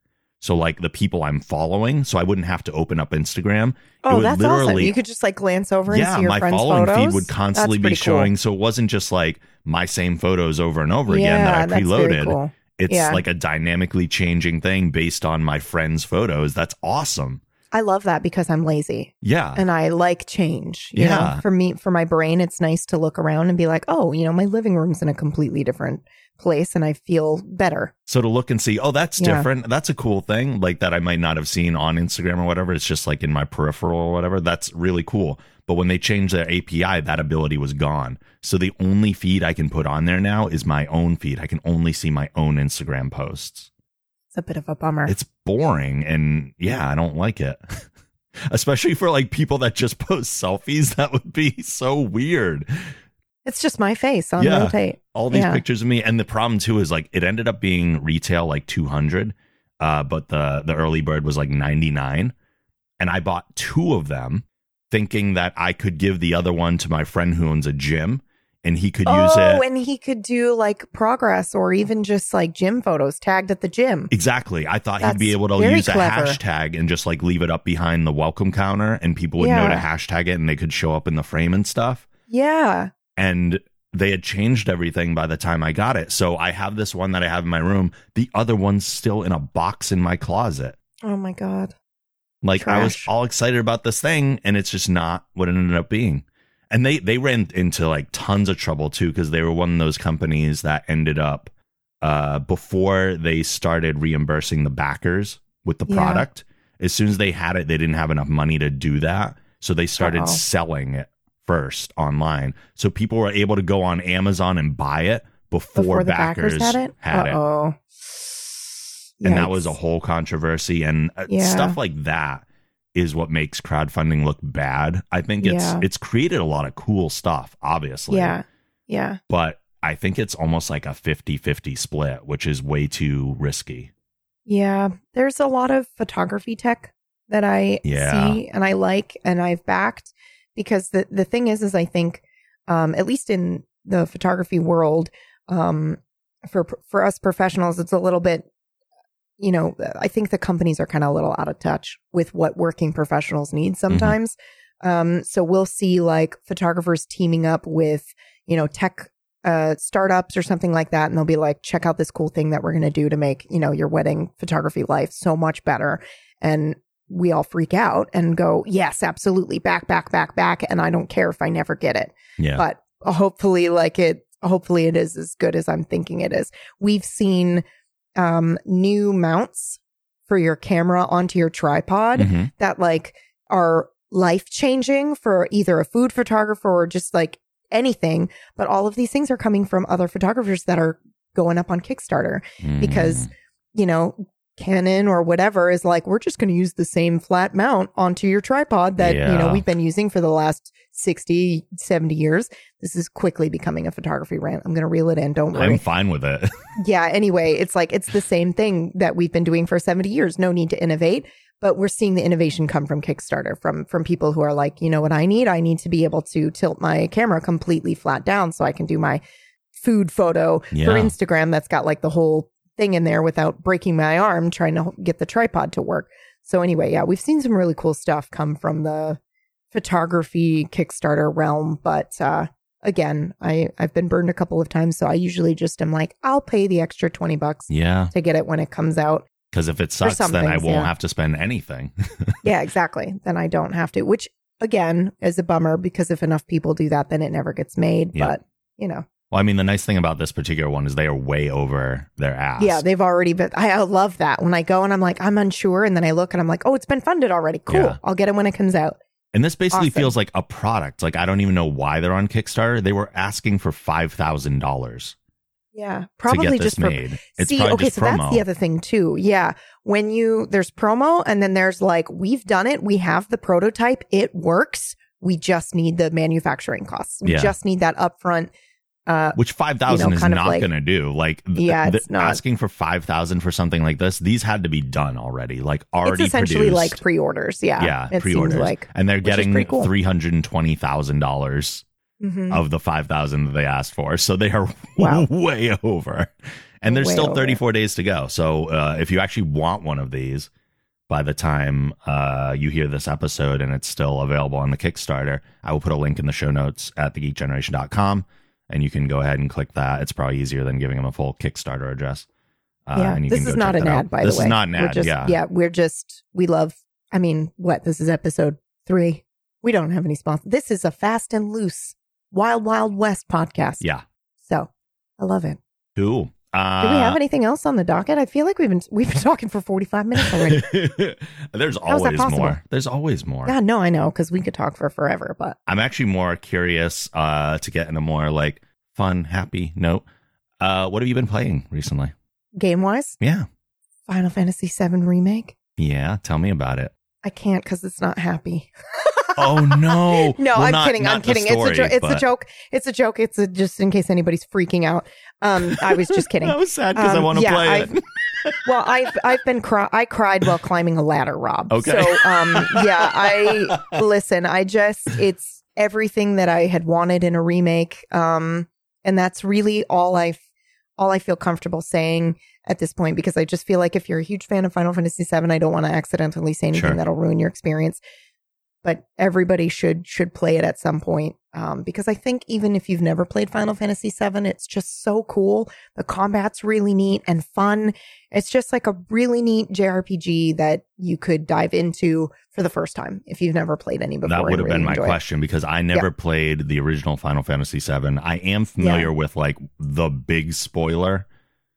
So like the people I'm following, so I wouldn't have to open up Instagram. Oh, that's awesome. You could just like glance over and see your friends' photos. Yeah, my following feed would constantly be showing. Cool. So it wasn't just like my same photos over and over again that I preloaded. Cool. It's like a dynamically changing thing based on my friends' photos. That's awesome. I love that because I'm lazy. Yeah. And I like change. You know? For my brain, it's nice to look around and be like, oh, you know, my living room's in a completely different place and I feel better. So to look and see, oh, that's different. That's a cool thing like that I might not have seen on Instagram or whatever. It's just like in my peripheral or whatever. That's really cool. But when they changed their API, that ability was gone. So the only feed I can put on there now is my own feed. I can only see my own Instagram posts. It's a bit of a bummer. It's boring. And I don't like it. Especially for like people that just post selfies. That would be so weird. It's just my face on rotate. All these pictures of me. And the problem, too, is like it ended up being retail like $200. But the early bird was like $99. And I bought two of them thinking that I could give the other one to my friend who owns a gym. and he could use it. Oh, and he could do like progress or even just like gym photos tagged at the gym. Exactly. I thought he'd be able to use a hashtag and just like leave it up behind the welcome counter and people would know to hashtag it and they could show up in the frame and stuff. Yeah. And they had changed everything by the time I got it. So I have this one that I have in my room. The other one's still in a box in my closet. Oh, my God. Like, trash. I was all excited about this thing, and it's just not what it ended up being. And they ran into, like, tons of trouble, too, because they were one of those companies that ended up, before they started reimbursing the backers with the product, as soon as they had it, they didn't have enough money to do that. So they started selling it first online. So people were able to go on Amazon and buy it before backers had it. Uh-oh. And that was a whole controversy, and stuff like that is what makes crowdfunding look bad. I think it's created a lot of cool stuff, obviously. Yeah. Yeah. But I think it's almost like a 50-50 split, which is way too risky. Yeah. There's a lot of photography tech that I see and I like and I've backed, because the thing is I think, at least in the photography world, for us professionals, it's a little bit, you know, I think the companies are kind of a little out of touch with what working professionals need sometimes. Mm-hmm. So we'll see like photographers teaming up with, you know, tech startups or something like that. And they'll be like, check out this cool thing that we're going to do to make, you know, your wedding photography life so much better. And we all freak out and go, yes, absolutely. Back. And I don't care if I never get it. Yeah. But hopefully hopefully it is as good as I'm thinking it is. We've seen new mounts for your camera onto your tripod that like are life-changing for either a food photographer or just like anything. But all of these things are coming from other photographers that are going up on Kickstarter because, you know, Canon or whatever is like, we're just going to use the same flat mount onto your tripod that, you know, we've been using for the last 60, 70 years. This is quickly becoming a photography rant. I'm going to reel it in. Don't worry. I'm fine with it. Yeah. Anyway, it's like, it's the same thing that we've been doing for 70 years. No need to innovate, but we're seeing the innovation come from Kickstarter, from people who are like, you know what I need? I need to be able to tilt my camera completely flat down so I can do my food photo for Instagram. That's got like the whole thing in there without breaking my arm trying to get the tripod to work. So anyway, yeah, we've seen some really cool stuff come from the photography Kickstarter realm, but again, I've been burned a couple of times, so I usually just am like, I'll pay the extra $20 to get it when it comes out, because if it sucks then I won't have to spend anything. Yeah, exactly. Then I don't have to, which again is a bummer, because if enough people do that, then it never gets made. But you know. Well, I mean, the nice thing about this particular one is they are way over their ass. Yeah, they've already been. I love that. When I go and I'm like, I'm unsure. And then I look and I'm like, oh, it's been funded already. Cool. Yeah. I'll get it when it comes out. And this basically feels like a product. Like, I don't even know why they're on Kickstarter. They were asking for $5,000. Yeah, probably to get this just made. So promo. That's the other thing, too. Yeah. When there's promo, and then there's like, we've done it. We have the prototype. It works. We just need the manufacturing costs. We just need that upfront. Which 5,000 is not like, going to do. Like, it's not. Asking for 5,000 for something like this, these had to be done already. Like, already it's essentially produced. Like pre-orders. Yeah. Yeah. It pre-orders. Seems like, and they're getting cool. $320,000 of the 5,000 that they asked for. So they are way over. And there's still 34 days to go. So if you actually want one of these by the time you hear this episode and it's still available on the Kickstarter, I will put a link in the show notes at thegeekgeneration.com. And you can go ahead and click that. It's probably easier than giving them a full Kickstarter address. And you this can is not an ad, by the way. This is not an ad, yeah, this is episode 3. We don't have any sponsors. This is a fast and loose Wild Wild West podcast. Yeah. So, I love it. Cool. Do we have anything else on the docket? I feel like we've been talking for 45 minutes already. There's always more. There's always more. Yeah, no, I know, because we could talk for forever. But I'm actually more curious to get in a more like fun, happy note. What have you been playing recently? Game wise? Yeah. Final Fantasy VII Remake. Yeah, tell me about it. I can't because it's not happy. Oh, no. No, well, I'm kidding. Story, it's a joke. Just in case anybody's freaking out. I was just kidding. I was sad because I want to play it. Well, I've been I cried while climbing a ladder, Rob. Okay. So, I just, everything that I had wanted in a remake. And that's really all I feel comfortable saying at this point, because I just feel like if you're a huge fan of Final Fantasy VII, I don't want to accidentally say anything that'll ruin your experience. But everybody should play it at some point, because I think even if you've never played Final Fantasy VII, it's just so cool. The combat's really neat and fun. It's just like a really neat JRPG that you could dive into for the first time if you've never played any before. That would have been my question, because I never played the original Final Fantasy VII. I am familiar with like the big spoiler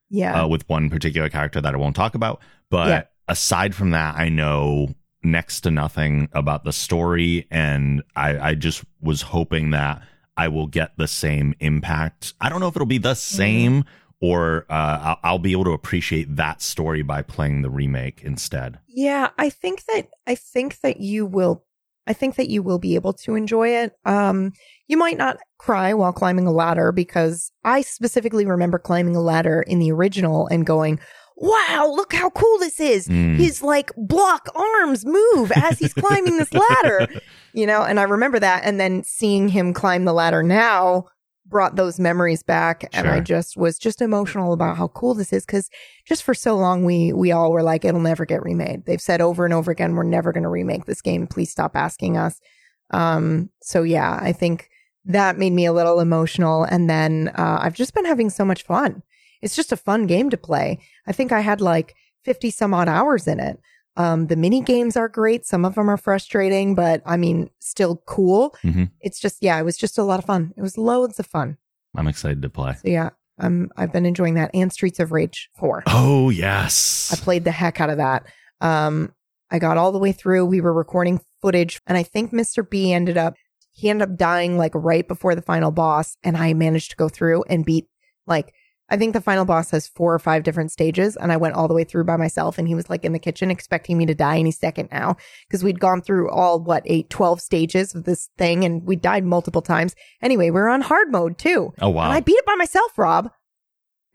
with one particular character that I won't talk about. But aside from that, I know next to nothing about the story, and I just was hoping that I will get the same impact. I don't know if it'll be the same, or I'll be able to appreciate that story by playing the remake instead. Yeah, I think that you will be able to enjoy it. You might not cry while climbing a ladder, because I specifically remember climbing a ladder in the original and going, wow, look how cool this is. His like block arms move as he's climbing this ladder, you know, and I remember that. And then seeing him climb the ladder now brought those memories back. And I just was emotional about how cool this is, because just for so long, we all were like, it'll never get remade. They've said over and over again, we're never going to remake this game. Please stop asking us. So, yeah, I think that made me a little emotional. And then I've just been having so much fun. It's just a fun game to play. I think I had like 50 some odd hours in it. The mini games are great. Some of them are frustrating, but I mean, still cool. Mm-hmm. It's just, it was just a lot of fun. It was loads of fun. I'm excited to play. So, I've been enjoying that, and Streets of Rage 4. Oh, yes. I played the heck out of that. I got all the way through. We were recording footage, and I think Mr. B ended up dying like right before the final boss, and I managed to go through and beat like, I think the final boss has 4 or 5 different stages, and I went all the way through by myself, and he was like in the kitchen expecting me to die any second now, because we'd gone through all, 12 stages of this thing, and we died multiple times. Anyway, we were on hard mode too. Oh, wow. And I beat it by myself, Rob.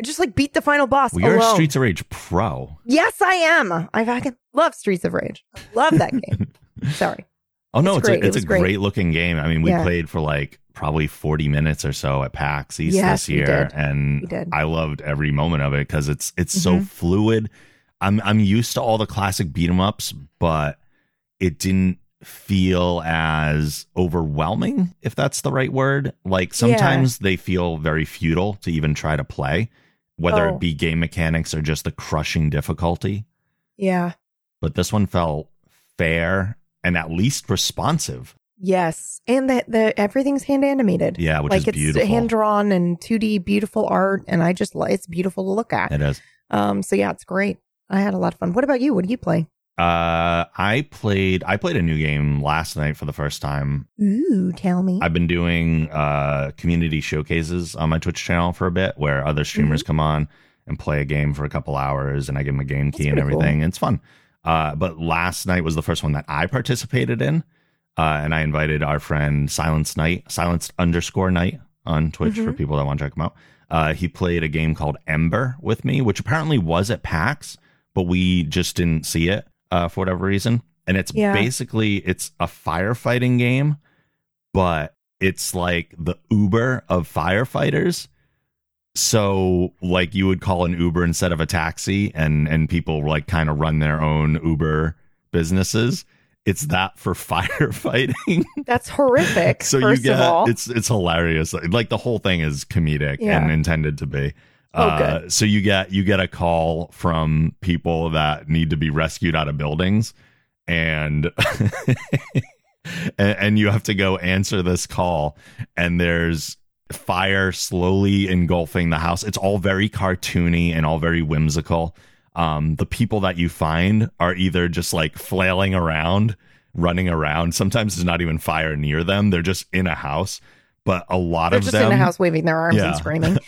I just like beat the final boss alone. You're a Streets of Rage pro. Yes, I am. I fucking love Streets of Rage. I love that game. Sorry. Oh, no, it's a great looking game. I mean, we played for like probably 40 minutes or so at PAX East this year, and I loved every moment of it, because it's so fluid. I'm used to all the classic beat 'em ups, but it didn't feel as overwhelming, if that's the right word. Like sometimes they feel very futile to even try to play, whether it be game mechanics or just the crushing difficulty. Yeah, but this one felt fair and at least responsive. Yes, and the everything's hand animated. Yeah, which is beautiful. It's hand drawn and 2D, beautiful art, and it's beautiful to look at. It is. So yeah, it's great. I had a lot of fun. What about you? What do you play? I played a new game last night for the first time. Ooh, tell me. I've been doing community showcases on my Twitch channel for a bit, where other streamers come on and play a game for a couple hours, and I give them a game key and everything. Cool. And it's fun. But last night was the first one that I participated in. And I invited our friend Silence_Night on Twitch for people that want to check him out. He played a game called Ember with me, which apparently was at PAX, but we just didn't see it for whatever reason. And it's basically, it's a firefighting game, but it's like the Uber of firefighters. So like you would call an Uber instead of a taxi, and people like kind of run their own Uber businesses. It's that for firefighting. That's horrific. So first of all, it's hilarious. Like the whole thing is comedic and intended to be. So you get a call from people that need to be rescued out of buildings, and and you have to go answer this call. And there's fire slowly engulfing the house. It's all very cartoony and all very whimsical. The people that you find are either just like flailing around, running around. Sometimes there's not even fire near them. They're just in a house. but a lot of them... They're just in the house waving their arms and screaming.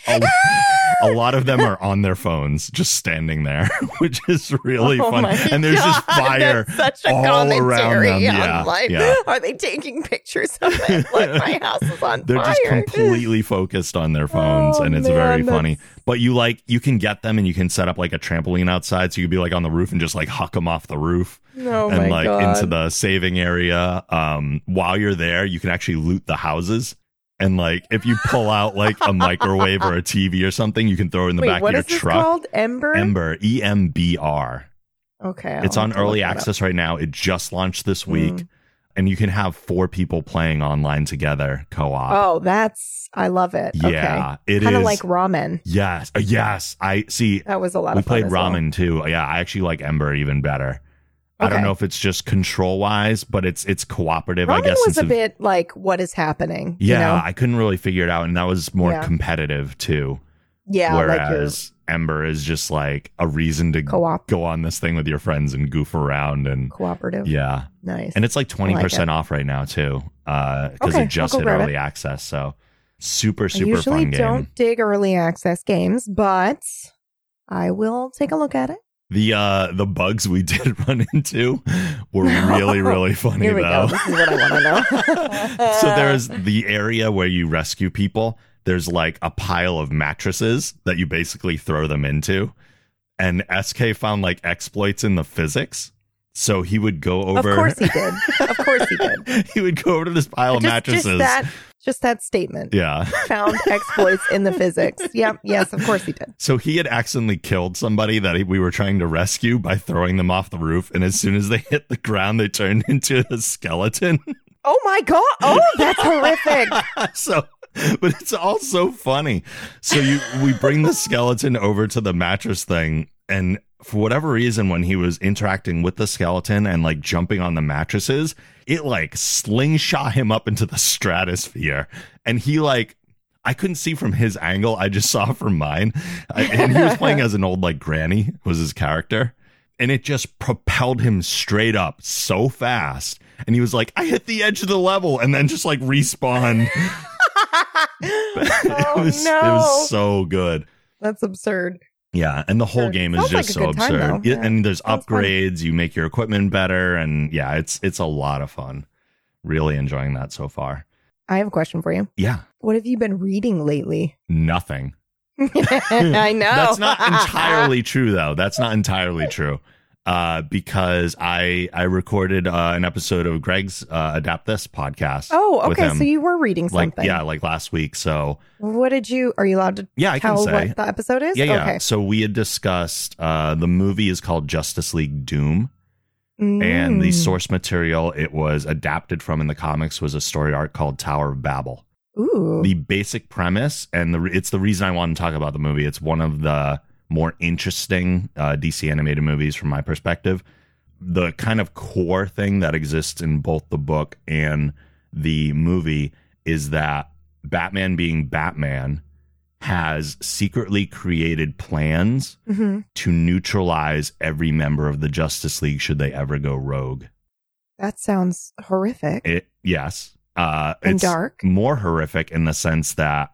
A lot of them are on their phones, just standing there, which is really fun. And there's just fire all around them. Yeah, like, are they taking pictures of it? Like, my house is on fire. They're just completely focused on their phones, and it's very funny. But you you can get them, and you can set up like a trampoline outside, so you could be like on the roof and just like huck them off the roof and like into the saving area. While you're there, you can actually loot the houses. And, like, if you pull out, like, a microwave or a TV or something, you can throw it in the back of your truck. What is called? Ember? Ember. E-M-B-R. Okay. It's on early access right now. It just launched this week. Mm. And you can have 4 people playing online together, co-op. Oh, I love it. Yeah. Okay. It is. Kind of like ramen. Yes. Yes. I see. That was a lot of fun. We played ramen, too. Yeah. I actually like Ember even better. Okay. I don't know if it's just control wise, but it's cooperative. Ramen, I guess, was a bit like what is happening. Yeah, you know? I couldn't really figure it out, and that was more competitive too. Yeah, whereas Ember is just like a reason to go on this thing with your friends and goof around and cooperative. Yeah, nice. And it's like 20% off right now too, because it just hit early access. So super fun game. I usually don't dig early access games, but I will take a look at it. The bugs we did run into were really, really funny, Here we though. Go. This is what I want to know. So there's the area where you rescue people. There's like a pile of mattresses that you basically throw them into. And SK found like exploits in the physics. So he would go over. Of course he did. Of course he did. He would go over to this pile of mattresses. Just that statement. Yeah. Found exploits in the physics. Yep. Yes, of course he did. So he had accidentally killed somebody that we were trying to rescue by throwing them off the roof. And as soon as they hit the ground, they turned into a skeleton. Oh, my God. Oh, that's horrific. But it's all so funny. So we bring the skeleton over to the mattress thing. And for whatever reason, when he was interacting with the skeleton and like jumping on the mattresses, it like slingshot him up into the stratosphere. And he like, I couldn't see from his angle. I just saw from mine. And he was playing as an old like granny was his character. And it just propelled him straight up so fast. And he was like, I hit the edge of the level and then just like respawned. It was so good. That's absurd. Yeah, and the whole game is just so absurd. Yeah. And there's upgrades, you make your equipment better, and yeah, it's a lot of fun. Really enjoying that so far. I have a question for you. Yeah. What have you been reading lately? Nothing. I know. That's not entirely true, though. That's not entirely true. Because I recorded an episode of Greg's Adapt This podcast. Oh, okay. With him. So you were reading something. Like last week. So what did you, are you allowed to tell what the episode is? Yeah. Okay. So we had discussed the movie is called Justice League Doom. Mm. And the source material it was adapted from in the comics was a story arc called Tower of Babel. Ooh. The basic premise, and it's the reason I wanted to talk about the movie. It's one of the more interesting DC animated movies from my perspective. The kind of core thing that exists in both the book and the movie is that Batman being Batman has secretly created plans to neutralize every member of the Justice League should they ever go rogue. That sounds horrific. Yes. And it's dark. More horrific in the sense that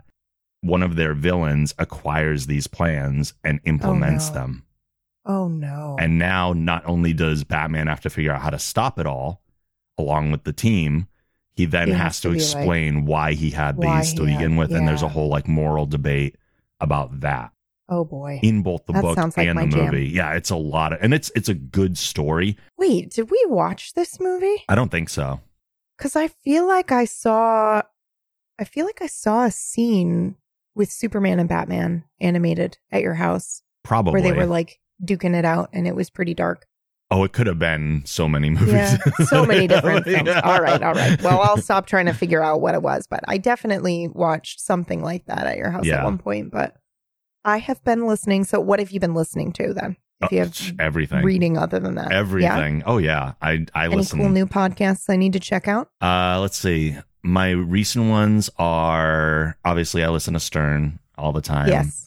one of their villains acquires these plans and implements them. Oh, no. And now not only does Batman have to figure out how to stop it all, along with the team, he then has to explain why he had these to begin with. Yeah. And there's a whole like moral debate about that. Oh, boy. In both the book and the movie. Yeah, it's a lot. And it's a good story. Wait, did we watch this movie? I don't think so. Because I feel like I saw a scene with Superman and Batman animated at your house. Probably. Where they were like duking it out and it was pretty dark. Oh, it could have been so many movies. Yeah, so many different things. Yeah. All right. Well, I'll stop trying to figure out what it was, but I definitely watched something like that at your house at one point. But I have been listening. So what have you been listening to then? If you have everything reading other than that. Everything. Yeah. Oh, yeah. I listen. Any cool new podcasts I need to check out? Let's see. My recent ones are, obviously, I listen to Stern all the time. Yes.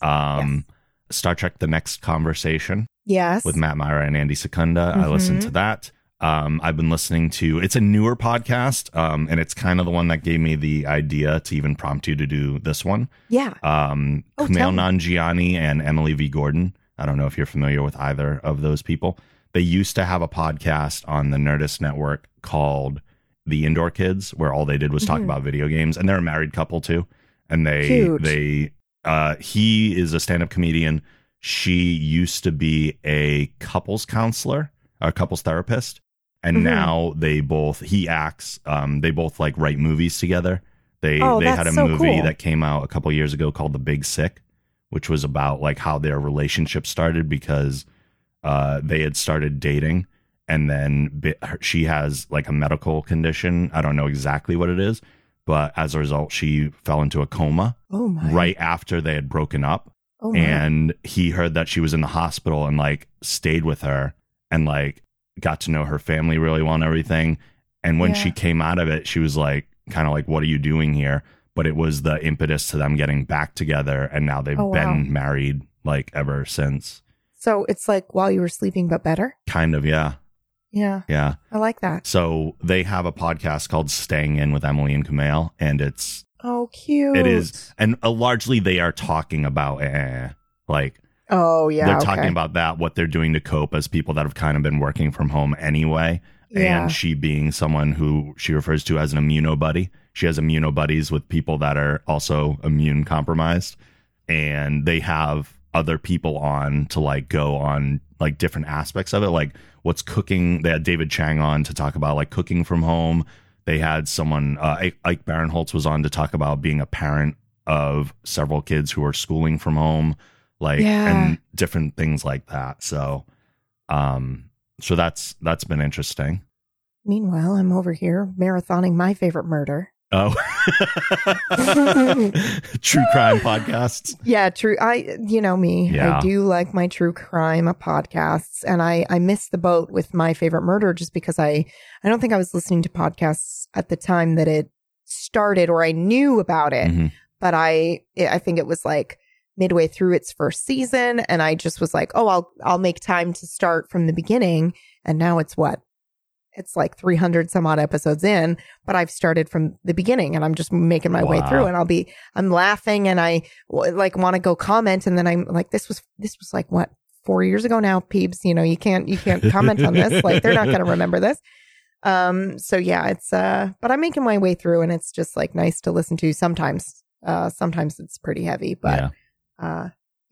Star Trek The Next Conversation. Yes. With Matt Myra and Andy Secunda. I listen to that. I've been listening to, it's a newer podcast, and it's kind of the one that gave me the idea to even prompt you to do this one. Yeah. Kumail Nanjiani and Emily V. Gordon. I don't know if you're familiar with either of those people. They used to have a podcast on the Nerdist Network called The Indoor Kids, where all they did was talk about video games. And they're a married couple, too. And he is a stand-up comedian. She used to be a couples counselor, a couples therapist. And now he acts. They both like write movies together. They had a movie that came out a couple years ago called The Big Sick, which was about like how their relationship started because they had started dating. And then she has like a medical condition. I don't know exactly what it is, but as a result, she fell into a coma right after they had broken up. Oh, and he heard that she was in the hospital and like stayed with her and like got to know her family really well and everything. And when she came out of it, she was like, kind of like, what are you doing here? But it was the impetus to them getting back together. And now they've been married like ever since. So it's like While You Were Sleeping, but better. Kind of. Yeah. Yeah. Yeah. I like that. So they have a podcast called Staying In with Emily and Kumail, and it's cute. It is. And largely they are talking about they're talking about that, what they're doing to cope as people that have kind of been working from home anyway. Yeah. And she being someone who she refers to as an immunobuddy. She has immunobuddies with people that are also immune compromised, and they have other people on to like go on like different aspects of it, like what's cooking. They had David Chang on to talk about like cooking from home. They had someone, Ike Barinholtz was on to talk about being a parent of several kids who are schooling from home, and different things like that. So, so that's been interesting. Meanwhile, I'm over here marathoning My Favorite Murder. Oh, true crime podcasts. Yeah, true. I do like my true crime podcasts, and I missed the boat with My Favorite Murder just because I don't think I was listening to podcasts at the time that it started, or I knew about it, but I think it was like midway through its first season, and I just was like, I'll make time to start from the beginning, and now it's what? It's like 300 some odd episodes in, but I've started from the beginning and I'm just making my way through, and I'm laughing and I like want to go comment. And then I'm like, this was like what, 4 years ago now, peeps, you know, you can't comment on this. Like, they're not going to remember this. So yeah, it's, but I'm making my way through, and it's just like nice to listen to sometimes. Sometimes it's pretty heavy, but,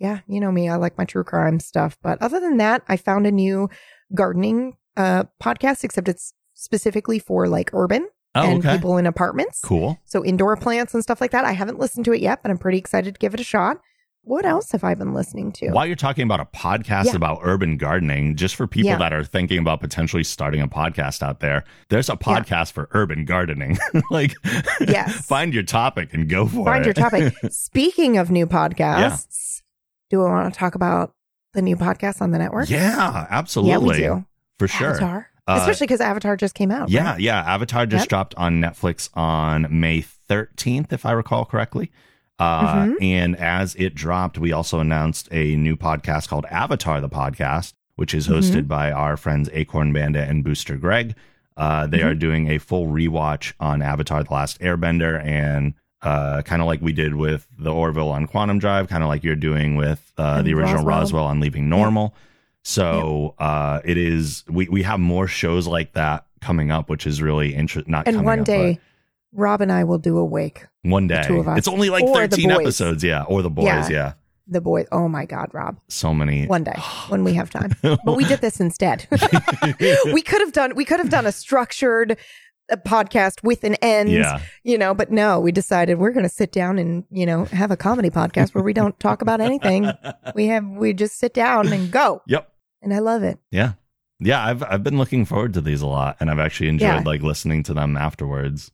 yeah, you know me, I like my true crime stuff. But other than that, I found a new gardening podcast, except it's specifically for like urban people in apartments. Cool. So indoor plants and stuff like that. I haven't listened to it yet, but I'm pretty excited to give it a shot. What else have I been listening to? While you're talking about a podcast about urban gardening, just for people that are thinking about potentially starting a podcast out there, there's a podcast for urban gardening. Like, find your topic and go for it. Find your topic. Speaking of new podcasts, do we want to talk about the new podcast on the network? Yeah, absolutely. Yeah, we do. For sure. Avatar. Especially because Avatar just came out. Yeah, right? Yeah. Avatar just dropped on Netflix on May 13th, if I recall correctly. And as it dropped, we also announced a new podcast called Avatar the Podcast, which is hosted by our friends Acorn Banda and Booster Greg. They are doing a full rewatch on Avatar: The Last Airbender, and kind of like we did with The Orville on Quantum Drive, kind of like you're doing with the original Roswell on Leaving Normal. Yeah. So it is, we have more shows like that coming up, which is really interesting. And one day, Rob and I will do Awake. One day. The two of us. It's only like 13 episodes. Yeah. Or The Boys. Yeah. The Boys. Oh my God, Rob. So many. One day when we have time. But we did this instead. We could have done a structured podcast with an end, you know, but no, we decided we're going to sit down and, you know, have a comedy podcast where we don't talk about anything. We just sit down and go. Yep. And I love it. Yeah. Yeah. I've been looking forward to these a lot, and I've actually enjoyed like listening to them afterwards.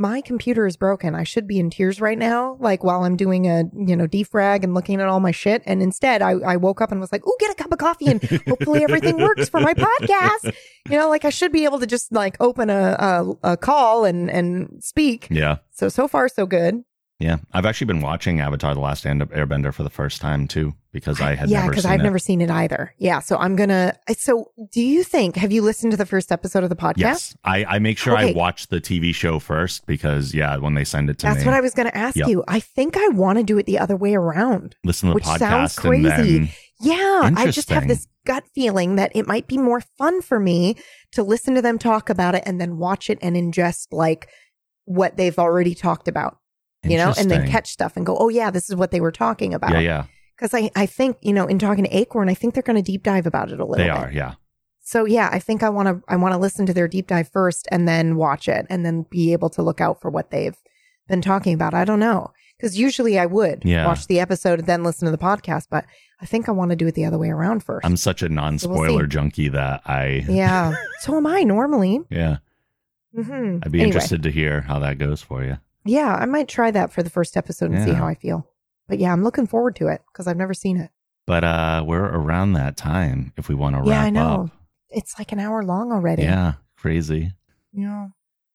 My computer is broken. I should be in tears right now, like while I'm doing a, you know, defrag and looking at all my shit. And instead I woke up and was like, "Ooh, get a cup of coffee and hopefully everything works for my podcast." You know, like I should be able to just like open a call and speak. Yeah. So far so good. Yeah, I've actually been watching Avatar: The Last Airbender for the first time too, because I had never seen it. Yeah, because I've never seen it either. Yeah, so I'm gonna. So, do you think? Have you listened to the first episode of the podcast? Yes, I make sure I watch the TV show first because when they send it to me, that's what I was gonna ask you. I think I want to do it the other way around. Listen to the podcast, sounds crazy. Yeah, I just have this gut feeling that it might be more fun for me to listen to them talk about it and then watch it and ingest like what they've already talked about. You know, and then catch stuff and go, oh, yeah, this is what they were talking about. Yeah, yeah. Because I think, you know, in talking to Acorn, I think they're going to deep dive about it a little bit. They are, yeah. So, yeah, I think I want to listen to their deep dive first and then watch it and then be able to look out for what they've been talking about. I don't know. Because usually I would watch the episode and then listen to the podcast. But I think I want to do it the other way around first. I'm such a non-spoiler junkie that I... Yeah. So am I normally. Yeah. Mm-hmm. I'd be interested to hear how that goes for you. Yeah, I might try that for the first episode and see how I feel. But yeah, I'm looking forward to it because I've never seen it. But we're around that time if we want to wrap up. Yeah, I know. It's like an hour long already. Yeah, crazy. Yeah.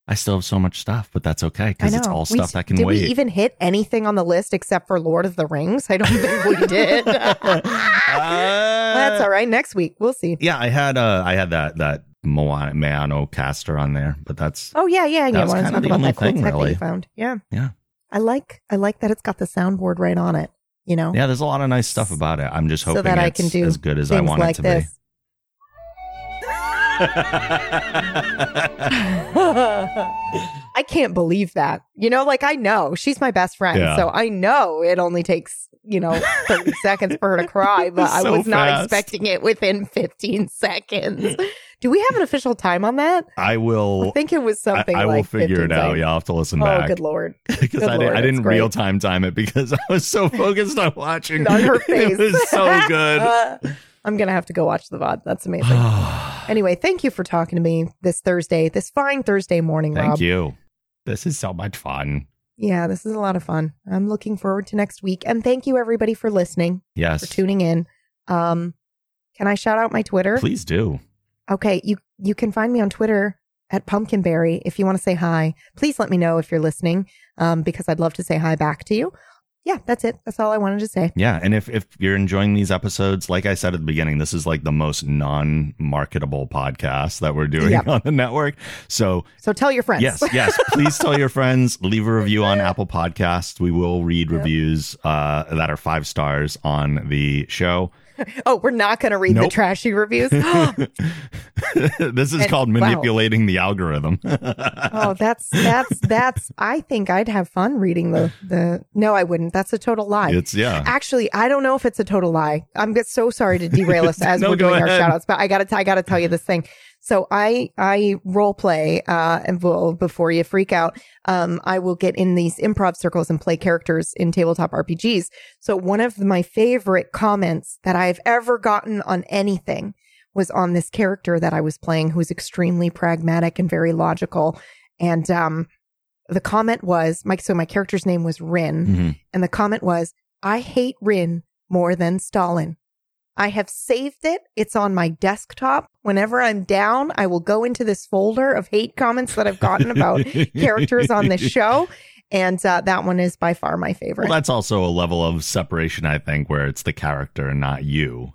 I still have so much stuff, but that's okay because it's all stuff that can wait. Did we even hit anything on the list except for Lord of the Rings? I don't think we did. That's all right. Next week, we'll see. Yeah, I had that Moano caster on there, but that's I want to talk about that cool thing, really. That you found. Yeah I like that it's got the soundboard right on it, you know. Yeah, there's a lot of nice stuff about it. I'm just hoping that I can do as good as I want like it to this. Be I can't believe that, you know, like I know she's my best friend, so I know it only takes 30 seconds for her to cry, but so I was not expecting it within 15 seconds. Do we have an official time on that? I will. I think it was something. I will figure it out. Yeah, I'll have to listen back. Oh, good Lord. Because I didn't real time it because I was so focused on watching. On her face. It was so good. I'm going to have to go watch the VOD. That's amazing. Anyway, thank you for talking to me this fine Thursday morning, Rob. Thank you. This is so much fun. Yeah, this is a lot of fun. I'm looking forward to next week. And thank you, everybody, for listening. Yes. For tuning in. Can I shout out my Twitter? Please do. Okay, you can find me on Twitter at Pumpkinberry if you want to say hi. Please let me know if you're listening, because I'd love to say hi back to you. Yeah, that's it. That's all I wanted to say. Yeah, and if you're enjoying these episodes, like I said at the beginning, this is like the most non-marketable podcast that we're doing on the network. So tell your friends. Yes. Please tell your friends. Leave a review on Apple Podcasts. We will read reviews that are 5 stars on the show. Oh, we're not going to read the trashy reviews. This is called manipulating the algorithm. Oh, that's. I think I'd have fun reading the. No, I wouldn't. That's a total lie. It's Actually, I don't know if it's a total lie. I'm so sorry to derail us as we're doing our shout outs, but I gotta tell you this thing. So I role play and before you freak out, I will get in these improv circles and play characters in tabletop RPGs. So one of my favorite comments that I've ever gotten on anything was on this character that I was playing, who's extremely pragmatic and very logical. And the comment was, my character's name was Rin. Mm-hmm. And the comment was, I hate Rin more than Stalin. I have saved it. It's on my desktop. Whenever I'm down, I will go into this folder of hate comments that I've gotten about characters on this show. And that one is by far my favorite. Well, that's also a level of separation, I think, where it's the character and not you.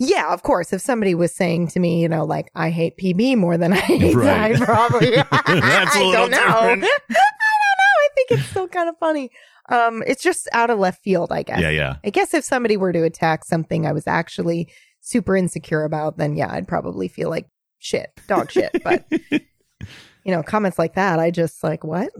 Yeah, of course. If somebody was saying to me, like, I hate PB more than I hate I probably. That's a little different. I think it's still kind of funny. It's just out of left field, I guess. Yeah. I guess if somebody were to attack something I was actually super insecure about, then I'd probably feel like dog shit. But, comments like that, I just like, what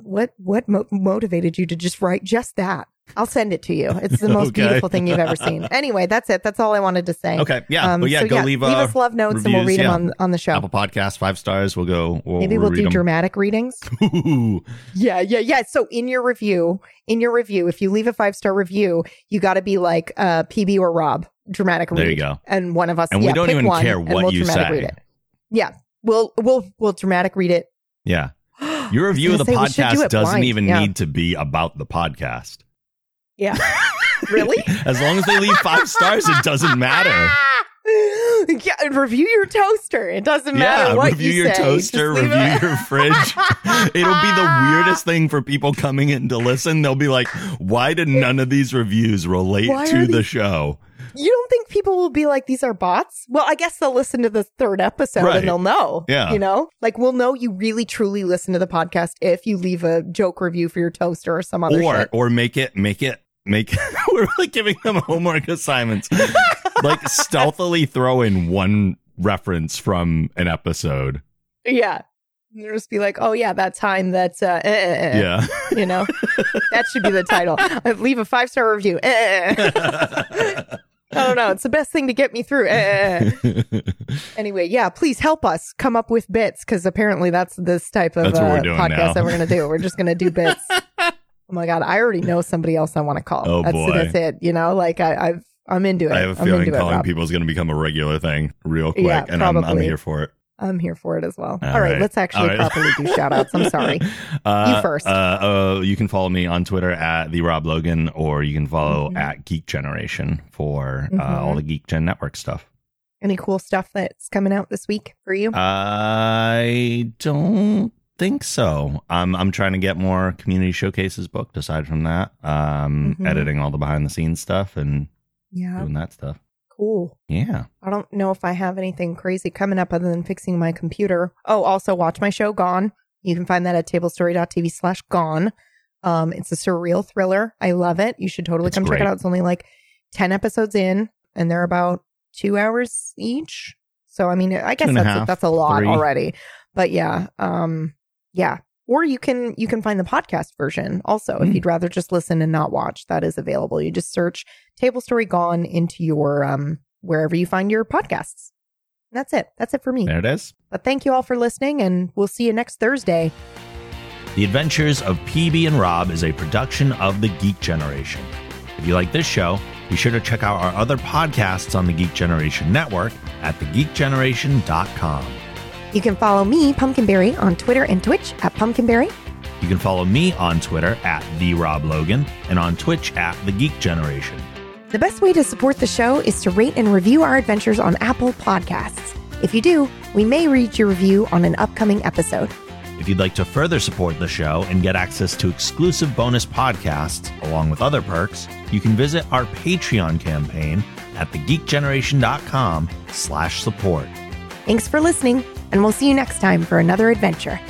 motivated you to just write just that? I'll send it to you. It's the most beautiful thing you've ever seen. Anyway, that's it. That's all I wanted to say. Okay. Yeah. Leave us love notes reviews, and we'll read them on the show. Apple Podcast, 5 stars. We'll go. Maybe we'll do dramatic readings. Yeah. So in your review, if you leave a 5-star review, you got to be like PB or Rob, dramatic read. There you go. And one of us. And we don't even care what you say. Read it. Yeah. We'll dramatic read it. Yeah. Your review of the podcast doesn't even need to be about the podcast. Yeah. Really? As long as they leave 5 stars, it doesn't matter. Yeah, review your toaster. It doesn't matter what you say. Review your toaster, review your fridge. It'll be the weirdest thing for people coming in to listen. They'll be like, why did none of these reviews relate to the show? You don't think people will be like, these are bots? Well, I guess they'll listen to the third episode and they'll know. Yeah. You know, like we'll know you really truly listen to the podcast if you leave a joke review for your toaster or some other shit. Or make it. We're like giving them homework assignments. Like stealthily throw in one reference from an episode. Yeah. They'll just be like, oh, yeah, that time that's, yeah, you know, that should be the title. I'd leave a 5-star review. I don't know. It's the best thing to get me through. Anyway, yeah, please help us come up with bits, because apparently that's this type of podcast that we're going to do. We're just going to do bits. Oh, my God. I already know somebody else I want to call. Oh, boy. That's it. You know, like I'm into it. I have a feeling calling people is going to become a regular thing real quick. Yeah, and I'm here for it. I'm here for it as well. All right. Let's actually properly do shout outs. I'm sorry. You first. You can follow me on Twitter at the Rob Logan, or you can follow at Geek Generation for all the Geek Gen Network stuff. Any cool stuff that's coming out this week for you? I don't think so. I'm trying to get more community showcases booked aside from that. Editing all the behind the scenes stuff and doing that stuff. Cool. Yeah. I don't know if I have anything crazy coming up other than fixing my computer. Oh, also watch my show, Gone. You can find that at tablestory.tv/gone. It's a surreal thriller. I love it. You should totally come check it out. It's only like 10 episodes in, and they're about 2 hours each. So, I mean, I guess that's a lot already. But yeah. Or you can find the podcast version also if you'd rather just listen and not watch. That is available. You just search Table Story Gone into your wherever you find your podcasts. And that's it. That's it for me. There it is. But thank you all for listening, and we'll see you next Thursday. The Adventures of PB and Rob is a production of The Geek Generation. If you like this show, be sure to check out our other podcasts on the Geek Generation Network at thegeekgeneration.com. You can follow me, Pumpkinberry, on Twitter and Twitch at Pumpkinberry. You can follow me on Twitter at The Rob Logan and on Twitch at The Geek Generation. The best way to support the show is to rate and review our adventures on Apple Podcasts. If you do, we may read your review on an upcoming episode. If you'd like to further support the show and get access to exclusive bonus podcasts, along with other perks, you can visit our Patreon campaign at thegeekgeneration.com/support. Thanks for listening, and we'll see you next time for another adventure.